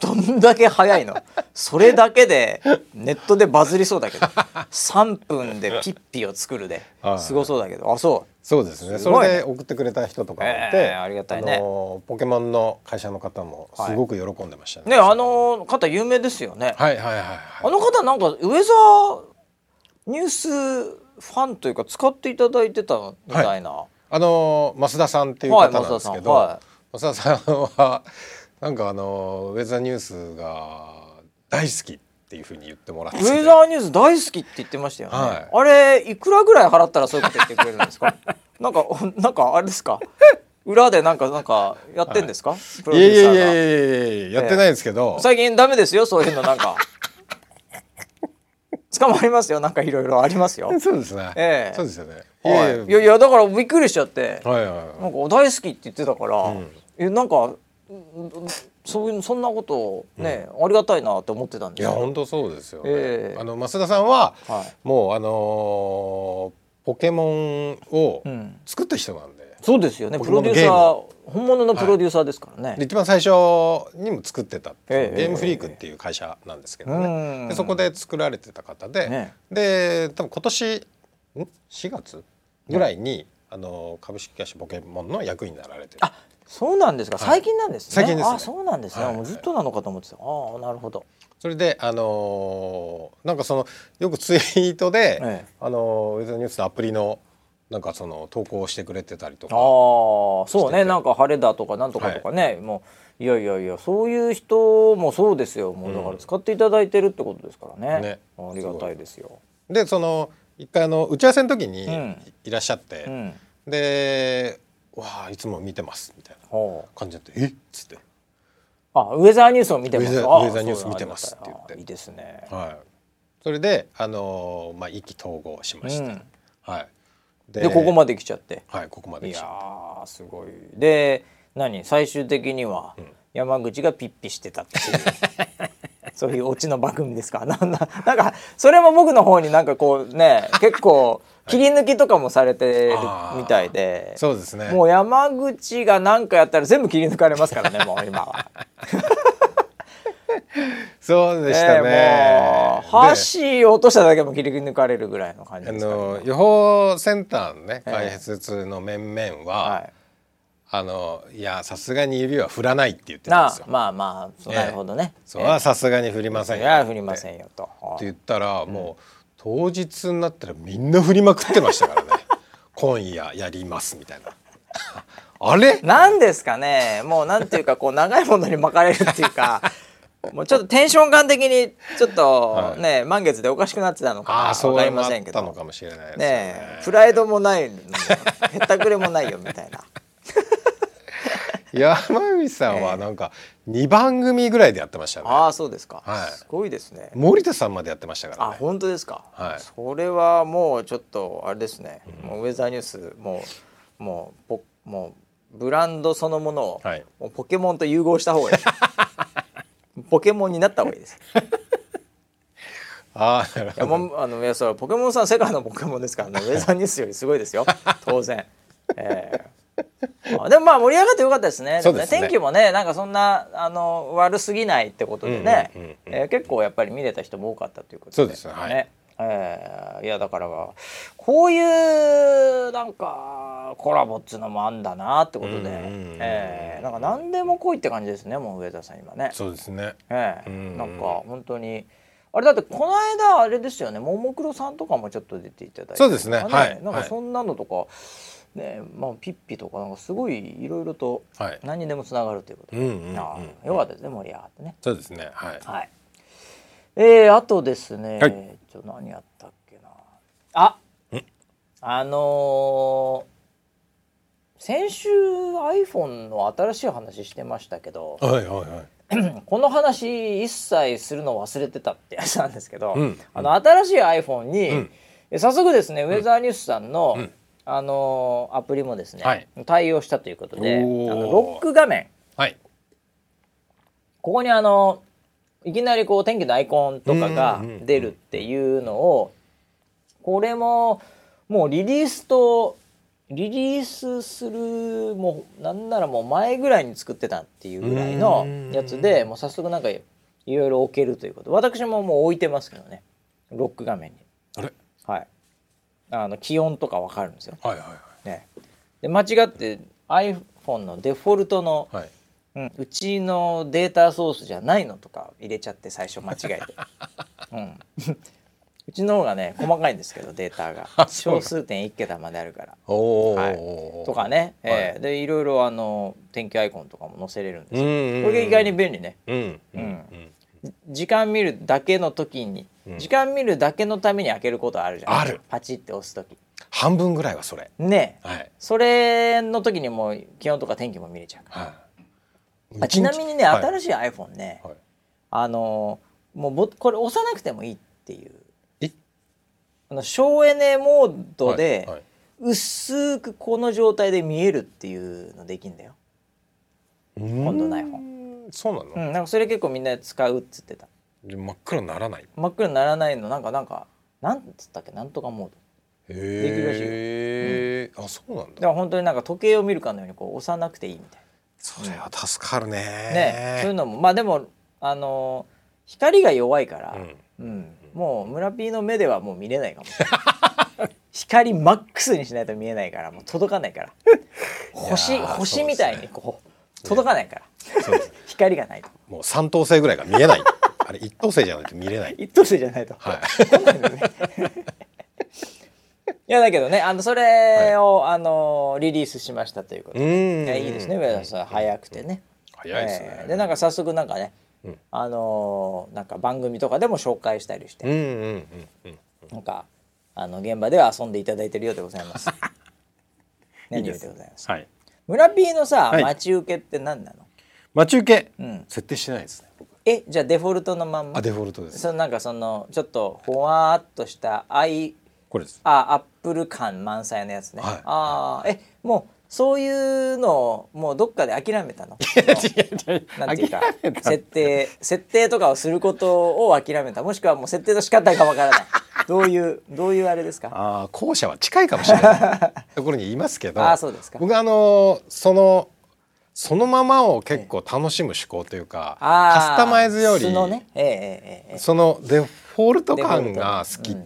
どんだけ早いのそれだけでネットでバズりそうだけどさんぷんでピッピを作るですごそうだけど、あ、そうそうですね、すごいね。それで送ってくれた人とかもいて、えー、ありがたいね。あのポケモンの会社の方もすごく喜んでましたね、はい、ね、あの方有名ですよね。はいはいはい、はい、あの方なんかウェザーニュースファンというか使っていただいてたみたいな、はい、あの増田さんっていう方なんですけど、はい、増田さん、はい、増田さんはなんかあのウェザーニュースが大好きっていう風に言ってもらって、ウェザーニュース大好きって言ってましたよね、はい、あれいくらぐらい払ったらそういうこと言ってくれるんですかなんかなんかあれですか裏でなんかなんかやってんですか、はい、プロデューサーが。いやいやいやいや、やってないですけど、えー、最近ダメですよそういうの、なんか捕まりますよ、なんかいろいろありますよそうですね、えー、そうですよね、はい、いやいやだからびっくりしちゃって、はいはいはい、なんか大好きって言ってたから、うん、えなんかそういうそんなことをね、うん、ありがたいなって思ってたんですよ。いや本当そうですよね、えー、あの増田さんは、はい、もうあのー、ポケモンを作った人なんで、うん、そうですよね、プロデューサー、本物のプロデューサーですからね、はい、で一番最初にも作ってたっていう、えー、ゲームフリークっていう会社なんですけどね、えー、でそこで作られてた方で、ね、で多分今年んしがつぐらいに、ね、あの株式会社ポケモンの役員になられてる。あ、そうなんですか、最近なんですね、はい、最近ですね。あ、そうなんですね、はい、もうずっとなのかと思ってた、はい、あ、なるほど。それであのー、なんかそのよくツイートで、ええ、あのー、ウェザーニュースのアプリのなんかその投稿をしてくれてたりとか。あ、そうね、なんか晴れだとかなんとかとかね、はい、もういやいやいや、そういう人もそうですよ、もうだから使っていただいてるってことですからね、うん、ね、ありがたいですよ。でその一回あの打ち合わせの時にいらっしゃって、うんうん、でわあいつも見てますみたいな感じで、えっつって、あ、ウェザーニュースを見てます、ウェザーニュース見てますって言って、いいですね、はい、それであのー、まあ意気投合しました、うん、はい、で、でここまで来ちゃって、はい、ここまで来ちゃって、いやすごい。で何最終的には山口がピッピしてたっていう、うんそういうオチの番組ですか。なんだ、なんかそれも僕の方になんかこうね結構切り抜きとかもされてるみたいで、そうですね、もう山口が何かやったら全部切り抜かれますからね、もう今はそうでしたね、えー、もう箸を落としただけでも切り抜かれるぐらいの感じですかね。あの予報センターのね開発の面々は、はい、あのいやさすがに指は振らないって言ってたんですよ。あまあまあなるほどね、えー、それはさすがに振りませんよ、えー、いや振りませんよとって言ったら、うん、もう当日になったらみんな振りまくってましたからね今夜やりますみたいなあれなんですかね、もうなんていうかこう長いものに巻かれるっていうかもうちょっとテンション感的にちょっとね、はい、満月でおかしくなってたのか分かりませんけど、そうなったのかもしれないですね。ねえプライドもないのにへったくれもないよみたいな山口さんはなんかにばん組ぐらいでやってましたね、えー、ああそうですか、はい、すごいですね。森田さんまでやってましたからね。あ本当ですか、はい、それはもうちょっとあれですね、うん、もうウェザーニュースもうもうポもうブランドそのものを、はい、もうポケモンと融合した方がいいポケモンになった方がいいですあなるほど。いやもうあのいやそれポケモンさん世界のポケモンですから、ね、ウェザーニュースよりすごいですよ当然、えーでもまあ盛り上がってよかったです ね, ですね。天気もねなんかそんなあの悪すぎないってことでね、うんうんうんうん、えー、結構やっぱり見れた人も多かったということで、そうですね、はい、えー、いやだからこういうなんかコラボっていうのもあんだなってことで、うんうんうん、えー、なんか何でも来いって感じですね、もう上田さん今ね。そうですね、えーうんうん、なんか本当にあれだってこの間あれですよね、ももクロさんとかもちょっと出ていただいて、ね、そうですね、はい、なんかそんなのとか、はいね、まあ、ピッピとかなんかすごいいろいろと何にでもつながるということで、はい、うんうんうん、あよかったですね、盛り上がってね。そうですね、はい、はい、えー、あとですね、はい、ちょっと何やったっけなあ、んあのー、先週 iPhone の新しい話してましたけど、はいはいはいこの話一切するの忘れてたってやつなんですけど、うんうん、あの新しい iPhone に、うん、早速ですね、うん、ウェザーニュースさんの、うん、あのー、アプリもですね、はい、対応したということで、あのロック画面、はい、ここにあのいきなりこう天気のアイコンとかが出るっていうのを、これももうリリースとリリースするもうなんならもう前ぐらいに作ってたっていうぐらいのやつで、もう早速なんかいろいろ置けるということ、私ももう置いてますけどね、ロック画面にあれ、はい、あの気温とか分かるんですよ、はいはいはいね、で間違って iPhone のデフォルトの、はい、うん、うちのデータソースじゃないのとか入れちゃって最初間違えて、うん、うちの方がね細かいんですけどデータが小数点いち桁まであるからお、はい、とかね、はい、えー、でいろいろあの天気アイコンとかも載せれるんですよ、うんうんうん、これが意外に便利ね、うんうんうんうん、時間見るだけの時に、時間見るだけのために開けることあるじゃん、ある、パチって押すとき半分ぐらいはそれね、はい、それの時にもう気温とか天気も見れちゃうから、はい、あちなみにね、はい、新しい iPhone ね、はい、あのもうぼこれ押さなくてもいいっていう、えあの省エネモードで、はいはい、薄くこの状態で見えるっていうのできんだよ、今度の iPhone。 そうなの、うん、なんかそれ結構みんなで使うっつってた。真っ暗にならない、真っ暗にならないの、なんかなんかなんつったっけ、なんとかモードできるらしいよ、へー、うん、あそうなんだ。だから本当になんか時計を見るかのようにこう押さなくていいみたいな。それは助かるね、ね、そういうのもまあでもあのー、光が弱いから、うんうん、もう村 P の目ではもう見れないかもしれない光マックスにしないと見えないから、もう届かないから星、星みたいにこう、ね、届かないからそうです光がないともう三等星ぐらいが見えないあれ一等星じゃないと見れない一等星じゃないと、はい、いやだけどね、あのそれを、はい、あのリリースしましたということで、うん、いいですね、上田さん早くてね、早いですね、えー、でなんか早速なんかね、うん、あのなんか番組とかでも紹介したりして、うんうんうんうん、なんかあの現場では遊んでいただいてるようでございます何よりでございます、はい、村 P のさ、はい、待ち受けって何なの？待ち受け、うん、設定してないですね。えじゃあデフォルトのまんま。あデフォルトです。そのなんかそのちょっとほわーっとしたアイこれです。あアップル感満載のやつね。はい、ああえもうそういうのをもうどっかで諦めたの。いや違う違う。なんていうか設定設定とかをすることを諦めた。もしくはもう設定の仕方がわからない。どういうどういうあれですか。ああ後者は近いかもしれないところにいますけど。あそうですか。僕あのその。そのままを結構楽しむ思考というか、ええ、カスタマイズより その、ねええええ、そのデフォルト感が好き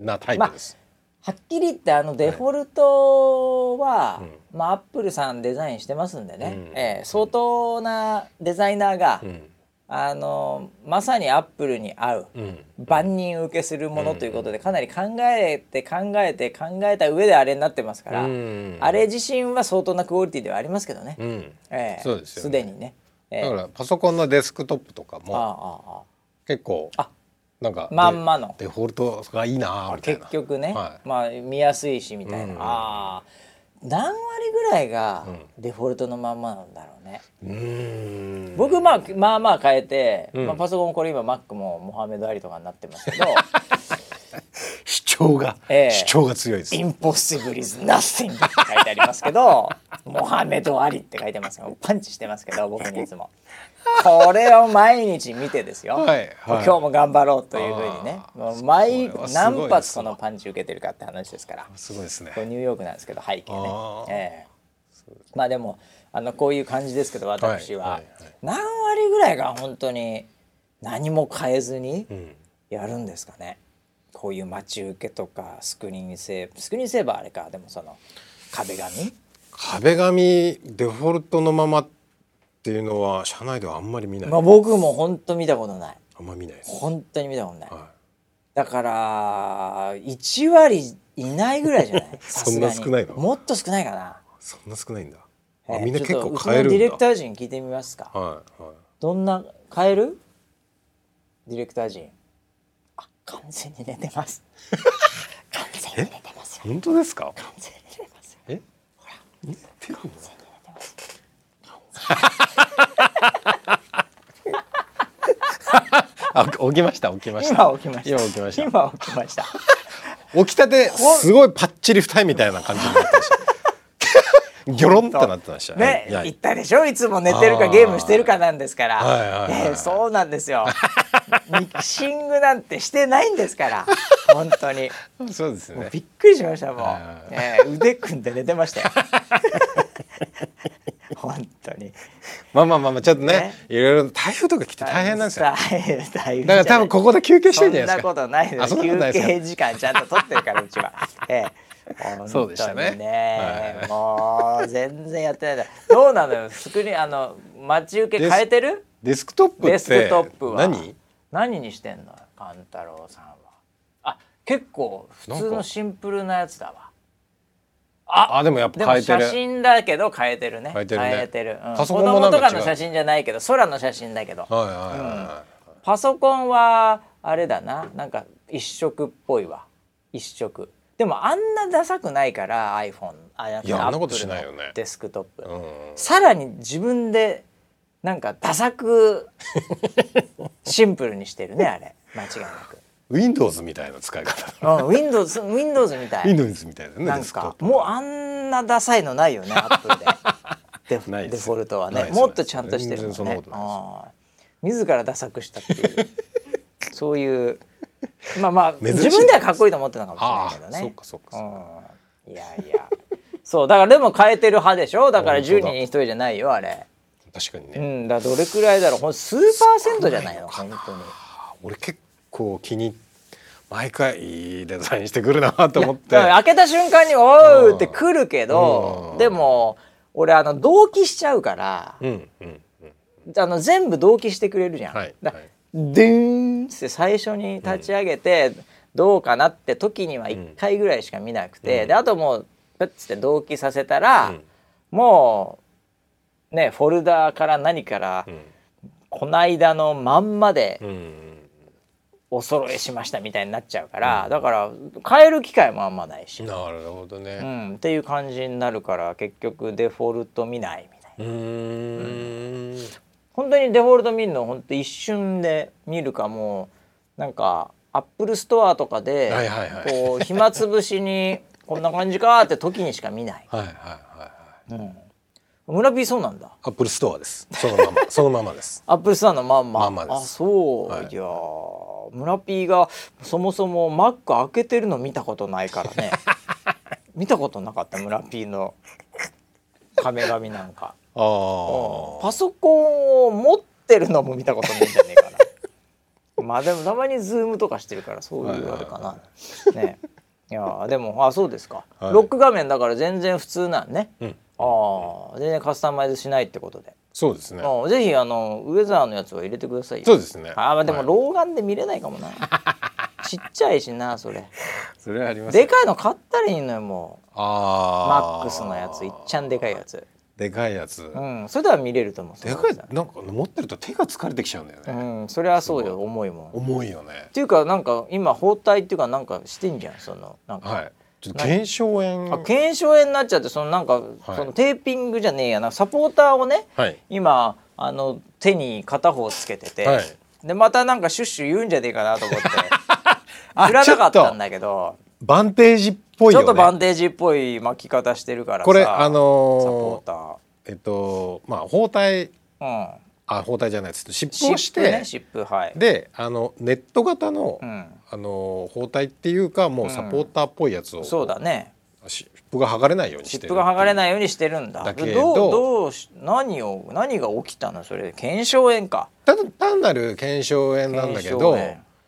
なタイプです、うんまあ、はっきり言ってあのデフォルトは、はいまあ、アップルさんデザインしてますんでね、うんええ、相当なデザイナーが、うん、あのまさにアップルに合う、うん、万人受けするものということで、うん、かなり考えて考えて考えた上であれになってますから、うん、あれ自身は相当なクオリティではありますけどね、うんえー、そうですよね。すでにね、えー、だからパソコンのデスクトップとかもああああ結構あなんかまんまのデフォルトがいいなみたいな結局ね、はいまあ、見やすいしみたいな、うん、あ何割ぐらいがデフォルトのまんまなんだろうね、うん、僕、まあ、まあまあ変えて、うんまあ、パソコンこれ今 Mac もモハメド・アリとかになってますけど主張が、えー、主張が強いです。 Impossible is nothing って書いてありますけどモハメド・アリって書いてますけどパンチしてますけど僕にいつもこれを毎日見てですよ、はいはい、今日も頑張ろうというふうにねもう毎何発このパンチ受けてるかって話ですからすごいですね。これニューヨークなんですけど背景ねあ、えー、まあでもあのこういう感じですけど私は、はいはいはい、何割ぐらいが本当に何も変えずにやるんですかね、うん、こういう待ち受けとかスクリーンセーブスクリーンセーバーあれかでもその壁紙壁紙デフォルトのままっていうのは社内ではあんまり見ない、まあ、僕も本当見たことないあんま見ないです本当に見たことない、はい、だからいち割いないぐらいじゃないそんな少ないのもっと少ないかなそんな少ないんだ、えー、あみんな結構変えるんだ。ちょっとうちのディレクター陣聞いてみますか、はいはい、どんな変えるディレクター陣あ完全に寝てます完全に寝てますよ本当ですか完全に寝てますよえほら寝てるのあ起きました起きました今起きました今起きました今起きました起きたてすごいパッチリ二重みたいな感じになってましたギョロンってなってましたね。言ったでしょいつも寝てるかゲームしてるかなんですから、はいはいはいね、そうなんですよミキシングなんてしてないんですから本当にそうですねもうびっくりしましたもう、はいはいはいね、腕組んで寝てましたよ本当にまあまあまあちょっとね、ねいろいろ台風とか来て大変なんですよ。だから多分ここで休憩してるんじゃないですか。そんなことないです。休憩時間ちゃんと取ってるからうちは。ええ、そうでしたね。ねもう全然やってないだ。どうなのよ。スクリーンあの待ち受け変えてる？デスクトップって。デスクトップは何？何にしてんの？カンタロウさんは。あ結構普通のシンプルなやつだわ。ああでもやっぱ変えてる。でも写真だけど変えてるね。変えてるね。変えてる。うん、パソコンもなんか違う。子供とかの写真じゃないけど、空の写真だけど。はいはいはいうん、パソコンはあれだな、なんか一色っぽいわ。一色。でもあんなダサくないから iPhone、あやっぱ Apple のデスクトップ。うん、さらに自分でなんかダサくシンプルにしてるねあれ。間違いなく。Windows みたいな使い方。うん、Windows、Windows みたい。Windows みたいなね。なんかもうあんなダサいのないよね、Apple で。でデフォルトはね、もっとちゃんとしてるもんね。全然そんなことないです。自らダサくしたっていう、そういうまあまあ自分ではかっこいいと思ってたかもしれないけどね。そうかそうかそうか。いやいや。そうだからでも変えてる派でしょ。だからじゅうにんにひとりじゃないよあれ。確かにね。うんだどれくらいだろう。ほん数パーセントじゃないの本当に。俺結構こう気に毎回いいデザインしてくるなと思って開けた瞬間におうってくるけど、うん、でも俺あの同期しちゃうから、うんうんうん、あの全部同期してくれるじゃん、はい、だでーんって最初に立ち上げてどうかなって時にはいっかいぐらいしか見なくて、うん、であともうプッつって同期させたら、うん、もうねフォルダーから何から、うん、こないだのまんまで、うんお揃えしましたみたいになっちゃうから、うん、だから変える機会もあんまないしなるほどね、うん、っていう感じになるから結局デフォルト見ないみたいなうーん、うん、本当にデフォルト見るの本当一瞬で見るかもうなんかアップルストアとかで、はいはいはい、こう暇つぶしにこんな感じかって時にしか見ないはいはいはい、はいうん村 P そうなんだ。アップルストアです。そのままそのままです。アップルストアのまんま。まんまです。あ、そう。はい、いや村 P がそもそも Mac 開けてるの見たことないからね。見たことなかった村 P の壁紙なんか。あ、パソコンを持ってるのも見たことないんじゃねえかな。まあでもたまにズームとかしてるからそういうあれかな、はいはいはい、ね。いやでもあそうですか、はい、ロック画面だから全然普通なんね、うん、あ全然カスタマイズしないってことで。そうですね、ぜひあのウェザーのやつは入れてくださいよ。そうですね、あでも老眼で見れないかもな、はい、ちっちゃいしな、それそれはあります、ね、でかいの買ったらいいのよもう。あマックスのやついっちゃんでかいやつ、でかいやつ、うん、それでは見れると思う。でかいなんか持ってると手が疲れてきちゃうんだよね、うん、それはそうよ、重いもん。重いよねっていうかなんか今包帯っていうかなんかしてんじゃん、そのなんか、はい、ちょっと腱鞘炎、あ腱鞘炎になっちゃって、そのなんか、はい、そのテーピングじゃねえやな、サポーターをね、はい、今あの手に片方つけてて、はい、でまたなんかシュッシュ言うんじゃねえかなと思って振らなかったんだけど、バンテージっぽいよね、ちょっとバンテージっぽい巻き方してるからさ、これあのー、サポーターえっとまあ包帯、うん、あ包帯じゃないです、湿布をして湿布、ね、はい、であのネット型の、うん、あの包帯っていうかもうサポーターっぽいやつを、うん、そうだね、湿布が剥がれないようにしてる、湿布が剥がれないようにしてるんだ。だけど、どう、どうし、何を、何が起きたのそれ、腱鞘炎か。ただ単なる腱鞘炎なんだけど、う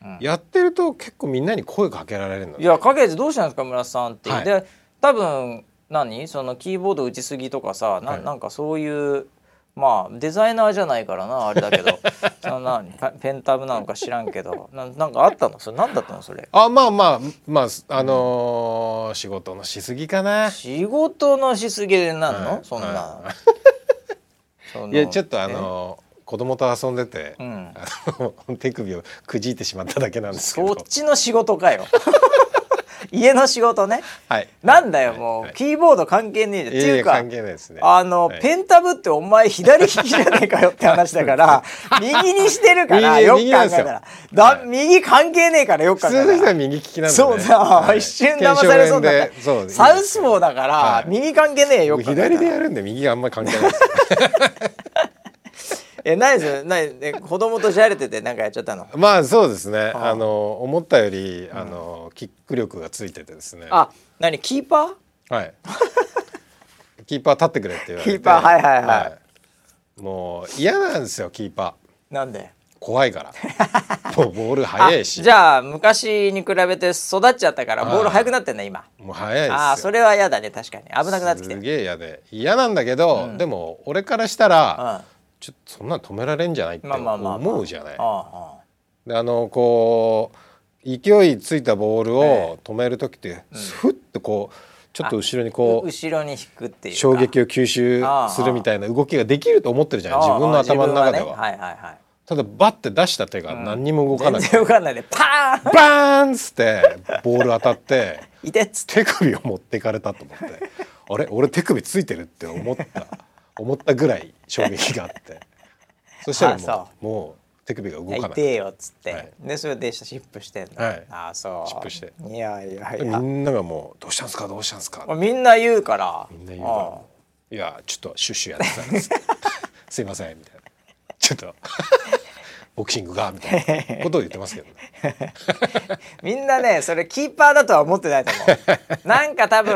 ん、やってると結構みんなに声かけられるの、ね、いやかけてどうしたんですか村さんって、はい、で多分何そのキーボード打ちすぎとかさ な,、はい、なんかそういうまあデザイナーじゃないからなあれだけどその何ペンタブなのか知らんけど な, なんかあったのそれ、何だったのそれ。あまあまあまああのーうん、仕事のしすぎかな。仕事のしすぎでなんの、はい、そんな、はい、そのいやちょっとあのー子供と遊んでて、うん、あの手首をくじいてしまっただけなんですけど。そっちの仕事かよ家の仕事ね、はい、なんだよ、はい、もう、はい、キーボード関係ねえじゃん、いやいや関係ないですね、っていうかあの、はい、ペンタブってお前左利きじゃねえかよって話だから右にしてるからよく考えたらだ、はい、右関係ねえからよく考えたら普通の人は右利きなんだね。そうだ、はい、一瞬騙されそうだった。サウスポーだから、はい、右関係ねえよ、僕左でやるんで右があんまり関係ないですえないですよ、ないえ子供とじゃれててなんかやっちゃったの。まあそうですね、ああの思ったよりあの、うん、キック力がついててですね。あ何キーパー、はいキーパー立ってくれって言われて、キーパーはいはいはい、はい、もう嫌なんですよキーパー。なんで？怖いからもうボール速いしじゃあ昔に比べて育っちゃったからボール速くなってんだ今。もう速いですよ。あそれは嫌だね、確かに危なくなってきてすげえ嫌で嫌なんだけど、うん、でも俺からしたら、うん、ちょっとそんなの止められんじゃないって思うじゃない。であのこう勢いついたボールを止める時ってふっとこうちょっと後ろにこう後ろに引くっていうか衝撃を吸収するみたいな動きができると思ってるじゃない自分の頭の中では。ただバッて出した手が何にも動かない、うん、全然動かないでパーンバーンっつってボール当たって痛っつって手首を持ってかれたと思ってあれ俺手首ついてるって思った思ったぐらい衝撃があってそしたらも う, ああうもう手首が動かない痛えよっつって、はい、でそれでシップしてんの、はい、ああそうシップしていやいやいやみんながもうどうしたんすかどうしたんすかみんな言うからみんな言うからああいやちょっとシュッシュやってたんですすいませんみたいなちょっとボクシングがみたいなことを言ってますけどねみんなねそれキーパーだとは思ってないと思うなんか多分、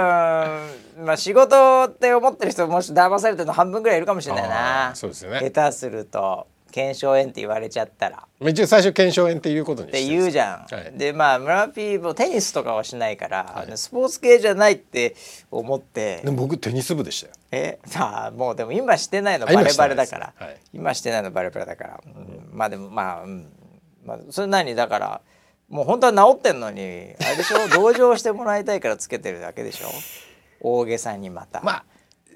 まあ、仕事って思ってる人もし騙されてるの半分ぐらいいるかもしれないな。そうですよね、下手すると腱鞘炎って言われちゃったら一応最初腱鞘炎っていうことにしてって言うじゃん、はい、でまあ村ピーもテニスとかはしないから、はい、スポーツ系じゃないって思ってでも僕テニス部でしたよ。えまあもうでも今してないのバレバレだから今 し,、はい、今してないのバレバレだから、うん、まあでもまあ、うんまあ、それなりにだからもう本当は治ってんのにあれでしょ同情してもらいたいからつけてるだけでしょ大げさにまたまあ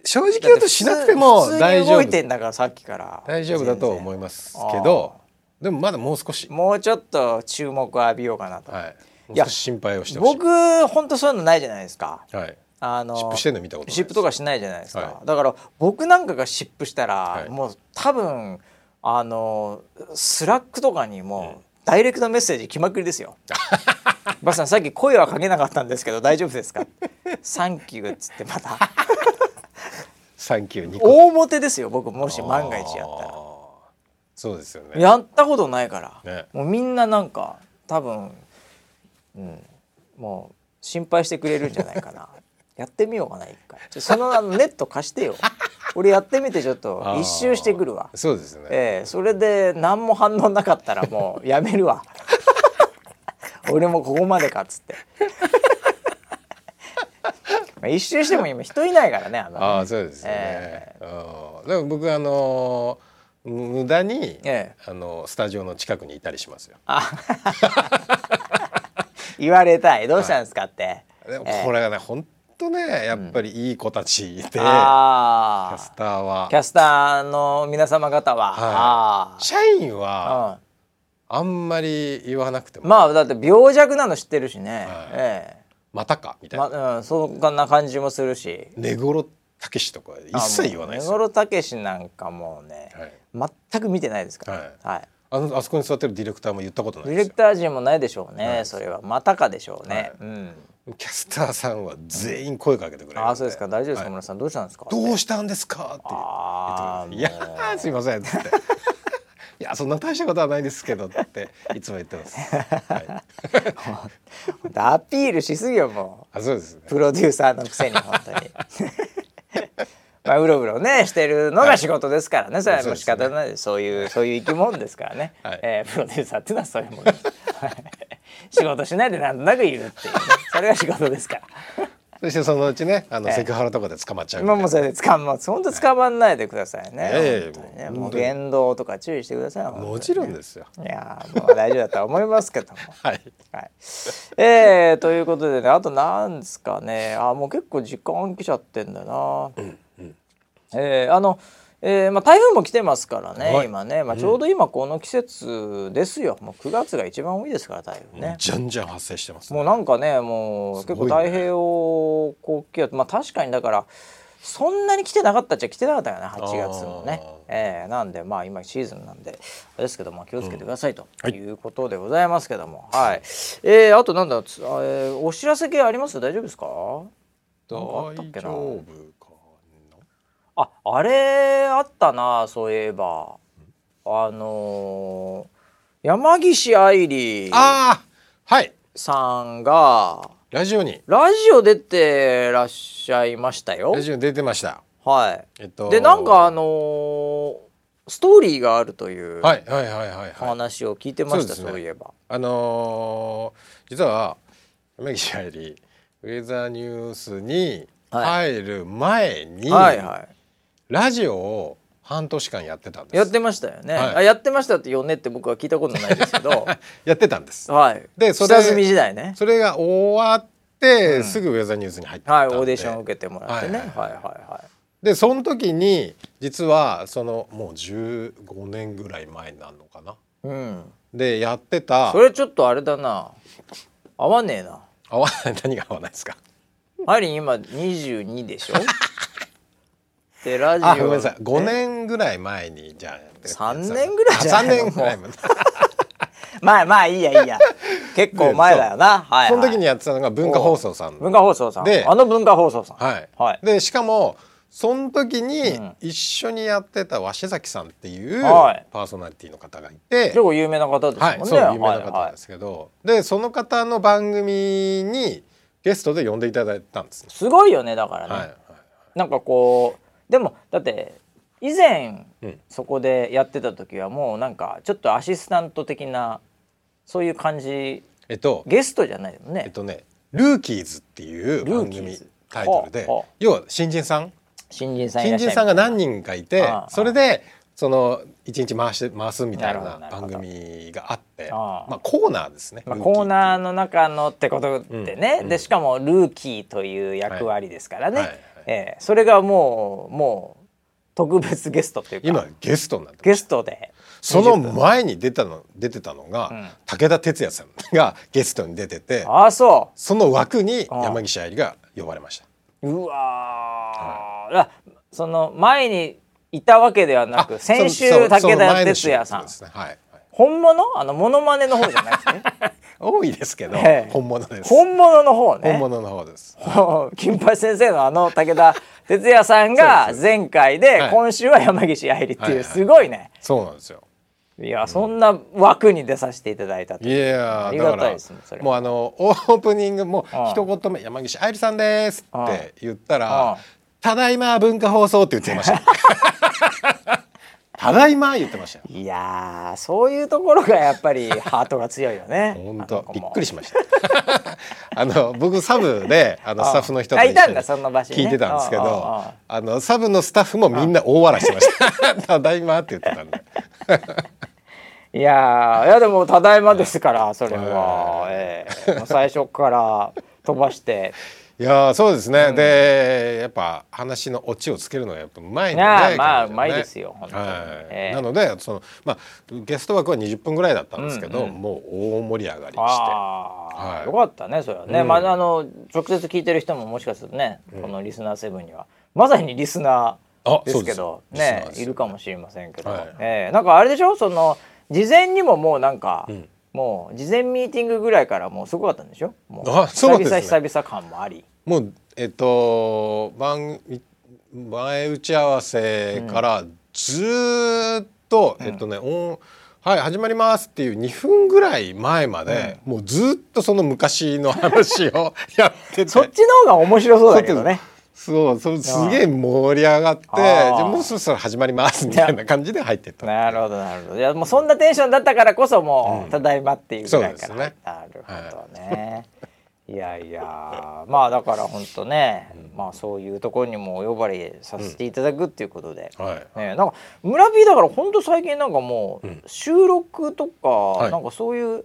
正直言うとしなくても大丈夫。動いてんだからさっきから。大丈夫だと思いますけど、でもまだもう少し。もうちょっと注目を浴びようかなと。はい。もう少し心配をしてほしい。僕本当そういうのないじゃないですか。はい。あの湿布してるの見たことない。湿布とかしないじゃないですか。はい、だから僕なんかが湿布したら、はい、もう多分あのスラックとかにもダイレクトメッセージ来まくりですよ。バスさんさっき声はかけなかったんですけど大丈夫ですか？サンキューっつってまた。サンキュー大モテですよ僕もし万が一やったら。そうですよね、やったことないから、ね、もうみんななんか多分、うん、もう心配してくれるんじゃないかなやってみようかな一回。そのあのネット貸してよ。俺やってみてちょっと一周してくるわ。そうですね。ええー、それで何も反応なかったらもうやめるわ。俺もここまでかっつって。まあ、一周しても今人いないからね。あのああそうですね。えー、でも僕あのー、無駄に、えー、あのスタジオの近くにいたりしますよ。あ言われたい。どうしたんですかって。でもこれがね、えー、本当ねやっぱりいい子たちで、うん、キャスターはキャスターの皆様方は、はい、あ社員は、うん、あんまり言わなくてもまあだって病弱なの知ってるしね。はいえーまたかみたいな、まうん、そんな感じもするし根室武とか一切言わないですよ。根室武なんかもうね、はい、全く見てないですから、ねはいはい、あのあそこに座ってるディレクターも言ったことないですよ。ディレクター陣もないでしょうね、はい、それはまたかでしょうね、はいうん、キャスターさんは全員声かけてくれる。あそうですか。大丈夫ですか、はい、村さんどうしたんですかどうしたんですかってあ言ってくれる。いやすいませんっていやそんな大したことはないですけどっていつも言ってますはい、アピールしすぎよもう。あそうです、ね、プロデューサーのくせに本当にまあうろうろねしてるのが仕事ですからね、はい、それはもう仕方ないです、そういうそういう生き物ですからね、はいえー、プロデューサーっていうのはそういうものです仕事しないでなんとなくいるっていう、ね、それが仕事ですからそしてそのうちねあの、えー、セクハラとかで捕まっちゃうみたいな。もうそれで捕まっ本当捕まんないでくださいね、はい、本当にね、えー、もう言動とか注意してください、ね、もちろんですよ。いやもう大丈夫だとは思いますけどもはい、はいえー、ということでねあとなんですかねあもう結構時間来ちゃってんだな、うんうんえー、あのえーまあ、台風も来てますからね、はい、今ね、まあ、ちょうど今この季節ですよ、うん、もうくがつが一番多いですから台風ね、うん、じゃんじゃん発生してます、ね、もうなんかねもう結構太平洋高気圧、ね、まあ確かにだからそんなに来てなかったっちゃ来てなかったよねはちがつもね、えー、なんでまあ今シーズンなんであれですけども気をつけてくださいということでございますけども、うん、はい、はいえー、あとなんだ、えー、お知らせ系あります？大丈夫ですか？大丈夫あ, あれあったなそういえばあのー、山岸愛理さんが、はい、ラジオにラジオ出てらっしゃいましたよ。ラジオ出てましたはい、えっと、でなんかあのー、ストーリーがあるというお話を聞いてました。そういえばあのー、実は山岸愛理ウェザーニュースに入る前に、はいはいはいラジオをはんとしかんやってたんです。やってましたよね、はい、あやってましたってよねって僕は聞いたことないですけどやってたんです、はい、でそれ下積み時代ねそれが終わって、うん、すぐウェザーニュースに入ってたんで、はい、オーディションを受けてもらってねはいはいはい、はい、でその時に実はそのもうじゅうごねんぐらい前になるのかな、うん、でやってたそれちょっとあれだな合わねえな合わない何が合わないですかアイリン今にじゅうにでしょでラジオあごめんなさいごねんぐらい前にじゃあさんねんぐらいじゃないのさんねんぐらい前まあまあいいやいいや結構前だよな、はいはい、その時にやってたのが文化放送さん文化放送さんであの文化放送さんはい、はい、でしかもその時に一緒にやってた鷲崎さんっていうパーソナリティの方がいて、はい、結構有名な方ですもんね、はい、そう有名な方ですけど、はいはい、でその方の番組にゲストで呼んでいただいたんです、ね、すごいよねだからね、はいはいはい、なんかこうでもだって以前そこでやってた時はもうなんかちょっとアシスタント的なそういう感じ、えっと、ゲストじゃないよねえっとねルーキーズっていう番組タイトルで要は新人さん新人さんいらっしゃいみたいな新人さんが何人かいてああそれでそのいちにち回して回すみたいな番組があってああ、まあ、コーナーですね、まあ、コーナーの中のってことってね、うん、でしかもルーキーという役割ですからね、はいはいはいえー、それがもうもう特別ゲストというか今ゲストになってゲストでその前に出たの出てたのが、うん、武田鉄矢さんがゲストに出ててああそうその枠に山岸愛理が呼ばれました。うわ、はい、あその前にいたわけではなく先週武田鉄矢さん、ねはい、本物あのモノマネの方じゃないですね多いですけど、えー、本物です本物の方ね本物の方です金八先生のあの武田鉄矢さんが前回で今週は山岸愛理っていうすごいね、はいはいはい、そうなんですよいや、そんな枠に出させていただいたと。いや、ありがたいですね。それもうあのオープニングも一言目、ああ山岸愛理さんですって言ったら、ああただいま文化放送って言ってましたただいま言ってましたよ。いや、そういうところがやっぱりハートが強いよね本当びっくりしましたあの僕サブであのスタッフの人と一緒に聞いてたんですけど、ああ、あのサブのスタッフもみんな大笑いしてましたただいまって言ってたんでいやいや、でもただいまですからそれは、えー、最初から飛ばしていや、そうですね、うん、でやっぱ話のオチをつけるのはやっぱうまいので、ね、まあうまいですよ本当に、はい、えー、なのでその、まあ、ゲスト枠はにじゅっぷんぐらいだったんですけど、うんうん、もう大盛り上がりして、あ、はい、よかったねそれはね、うん、まあ、あの直接聞いてる人ももしかするとね、うん、このリスナーななにはまさにリスナーですけどね、いるかもしれませんけど、はい、えー、なんかあれでしょ、その事前にももうなんか、うん、もう事前ミーティングぐらいからもうすごかったんでしょ。もう久々、ね、久々感もあり。もうえっと番前打ち合わせからずっと、うん、えっとね、うん、はい始まりますっていうにふんぐらい前まで、うん、もうずっとその昔の話をやっててそっちの方が面白そうだけどね。そう、そう、すげえ盛り上がって、じゃもうそろそろ始まりますみたいな感じで入ってった。なるほどなるほど。いやもうそんなテンションだったからこそもう、うん、ただいまっていうぐらいから。そうですね。なるほどね。はい、いやいやまあだから本当ね、まあそういうところにもお呼ばれさせていただくっていうことで、うん、はい、ね、なんか村 P だから本当最近なんかもう収録とか、はい、なんかそういう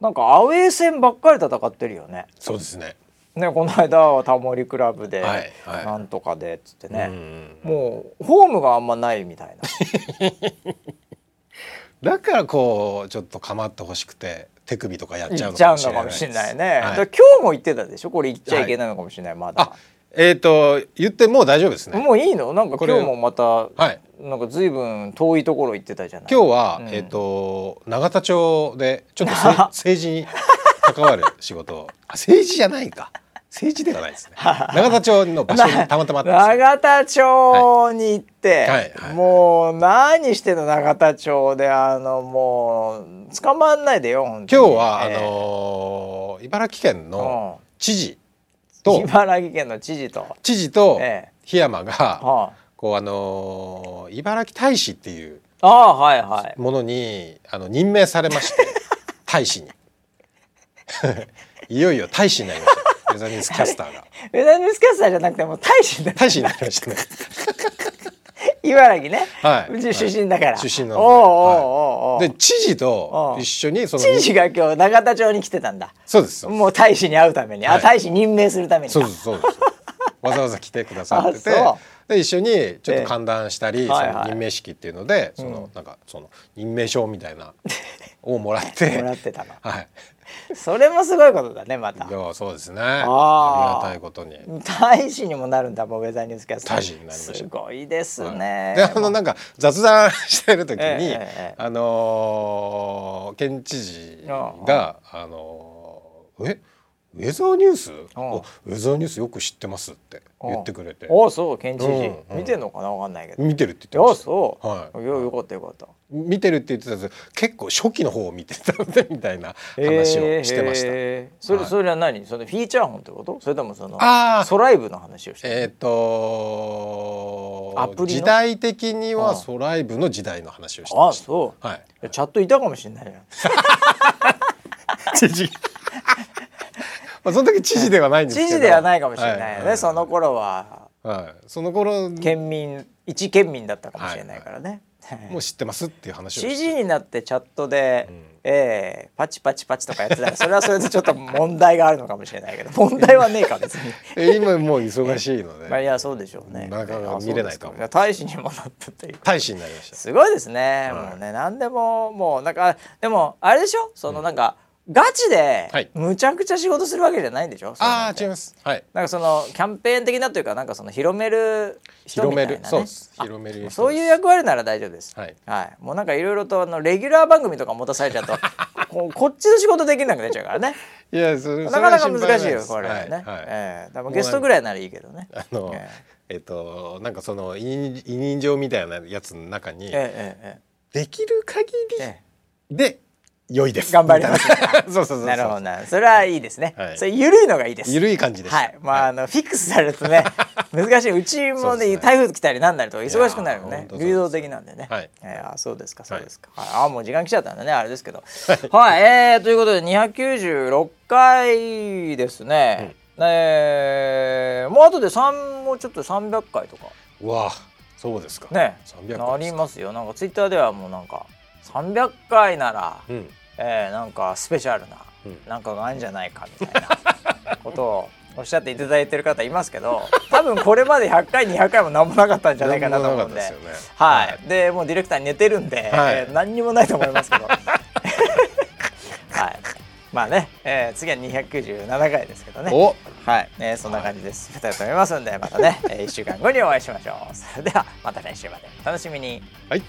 なんかアウェー戦ばっかり戦ってるよね。そうですね。ね、この間はタモリクラブでなんとかでっつってね、はいはい、うもうホームがあんまないみたいなだからこうちょっと構ってほしくて手首とかやっちゃうのかもしれないね、はい、だ今日も言ってたでしょ、これ言っちゃいけないのかもしれない、はい、まだあ、えー、と言ってもう大丈夫ですね、もういいの、なんか今日もまた、はい、なんか随分遠いところ行ってたじゃない。今日は、うん、えー、と永田町でちょっと政治に関わる仕事を政治じゃないか政治ではないですね永田町の場所にたまたまあったんですよ。永田町に行って、はいはいはい、もう何してんの永田町で、あのもう捕まんないでよ本当に。今日は、えー、あのー、茨城県の知事と、うん、茨城県の知事と知事と檜山が、えー、こうあのー、茨城大使っていうものにあ、はいはい、あの任命されまして大使にいよいよ大使になりましたウェザーニュースキャスターがウェザーニュースキャスターじゃなくてもう大使になりましたね茨城ね、はい、うち出身だから、はい、出身なので、おーおーおーおー、はい、で知事と一緒にその知事が今日永田町に来てたんだそうです。もう大使に会うために、はい、あ、大使任命するためにそうですそうですわざわざ来てくださっててで一緒にちょっと歓談したり、えー、その任命式っていうので、はいはい、そのなんかその任命証みたいなをもらってもらってたの、はい、それもすごいことだねまた。いやそうですね、あ、ありがたいことに大使にもなるんだもんウェザーニュースキャスター大使になりました。すごいですね、はい、であのなんか雑談してる時に、えーえー、あのー、県知事があのー、えウェザーニュース、うん、ウェザーニュースよく知ってますって言ってくれて、ああそう県知事、うんうん、見てるのかなわかんないけど見てるって言ってました。あそう、はい、よかったよかった。見てるって言ってたんですけど結構初期の方を見てたんでみたいな話をしてました、えー、それ、はい、それは何そのフィーチャー本ってこと？それともそのソライブの話をしてる？えーとーアプリの時代的にはソライブの時代の話をしてました。あそう、はい、チャットいたかもしれないじゃん知事まあ、その時知事ではないんですけど知事ではないかもしれないよね、はいはいはい、その頃は、はい、その頃県民一県民だったかもしれないからね、はいはい、もう知ってますっていう話をして知事になってチャットで、うん、えー、パチパチパチとかやってたらそれはそれでちょっと問題があるのかもしれないけど問題はねえか別に今もう忙しいので、まあ、いやそうでしょうね、なかなか見れないかも。か大使にもなったという大使になりました。すごいですね、はい、もうね何でももうなんかでもあれでしょそのなんか、うんガチでむちゃくちゃ仕事するわけじゃないんでしょ、はい、ああ違います、はい、なんかそのキャンペーン的なというかなんかその広める人みたいなね、広めるそうです広めるそういう役割なら大丈夫です、はいはい、もうなんかいろいろとあのレギュラー番組とか持たされちゃうとこ, こっちの仕事できなくなっちゃうからねいやそれなかなか難しいよこれね、はいはいえー、だからゲストぐらいならいいけどねあの、えーえー、となんかその委任状みたいなやつの中に、えーえーえーできる限りで良いです。頑張ります。そうそうそうそう。なるほどな。それはいいですね。はい、それ緩いのがいいです。緩い感じです。はい。まあ、はい、あのフィックスされるとね難しい。うちも ね, ね台風来たりなんなりとか忙しくなるよね。流動的なんでね。はい。えー、あそうですかそうですか。はい、あもう時間来ちゃったんだねあれですけど。はい、はいえー。ということでにひゃくきゅうじゅうろっかいですね。うん、えー、もうあとでさんもうちょっとさんびゃっかいとか。うわそうですか。ね。さんびゃっかいなりますよ。なんかツイッターではもうなんか。さんびゃっかいなら、うんえー、なんかスペシャルな、うん、なんかがあるんじゃないかみたいなことをおっしゃっていただいてる方いますけど多分これまでひゃっかいにひゃっかいも何もなかったんじゃないかなと思うんで、なんもなかったですよね、はいはい、でもうディレクター寝てるんで、はいえー、何にもないと思いますけど、はい、まあね、えー、次はにひゃくきゅうじゅうななかいですけどねお、はいえー、そんな感じで進めたいと思いますんでまたねいっしゅうかんごにお会いしましょう。それではまた来週までお楽しみに。はい。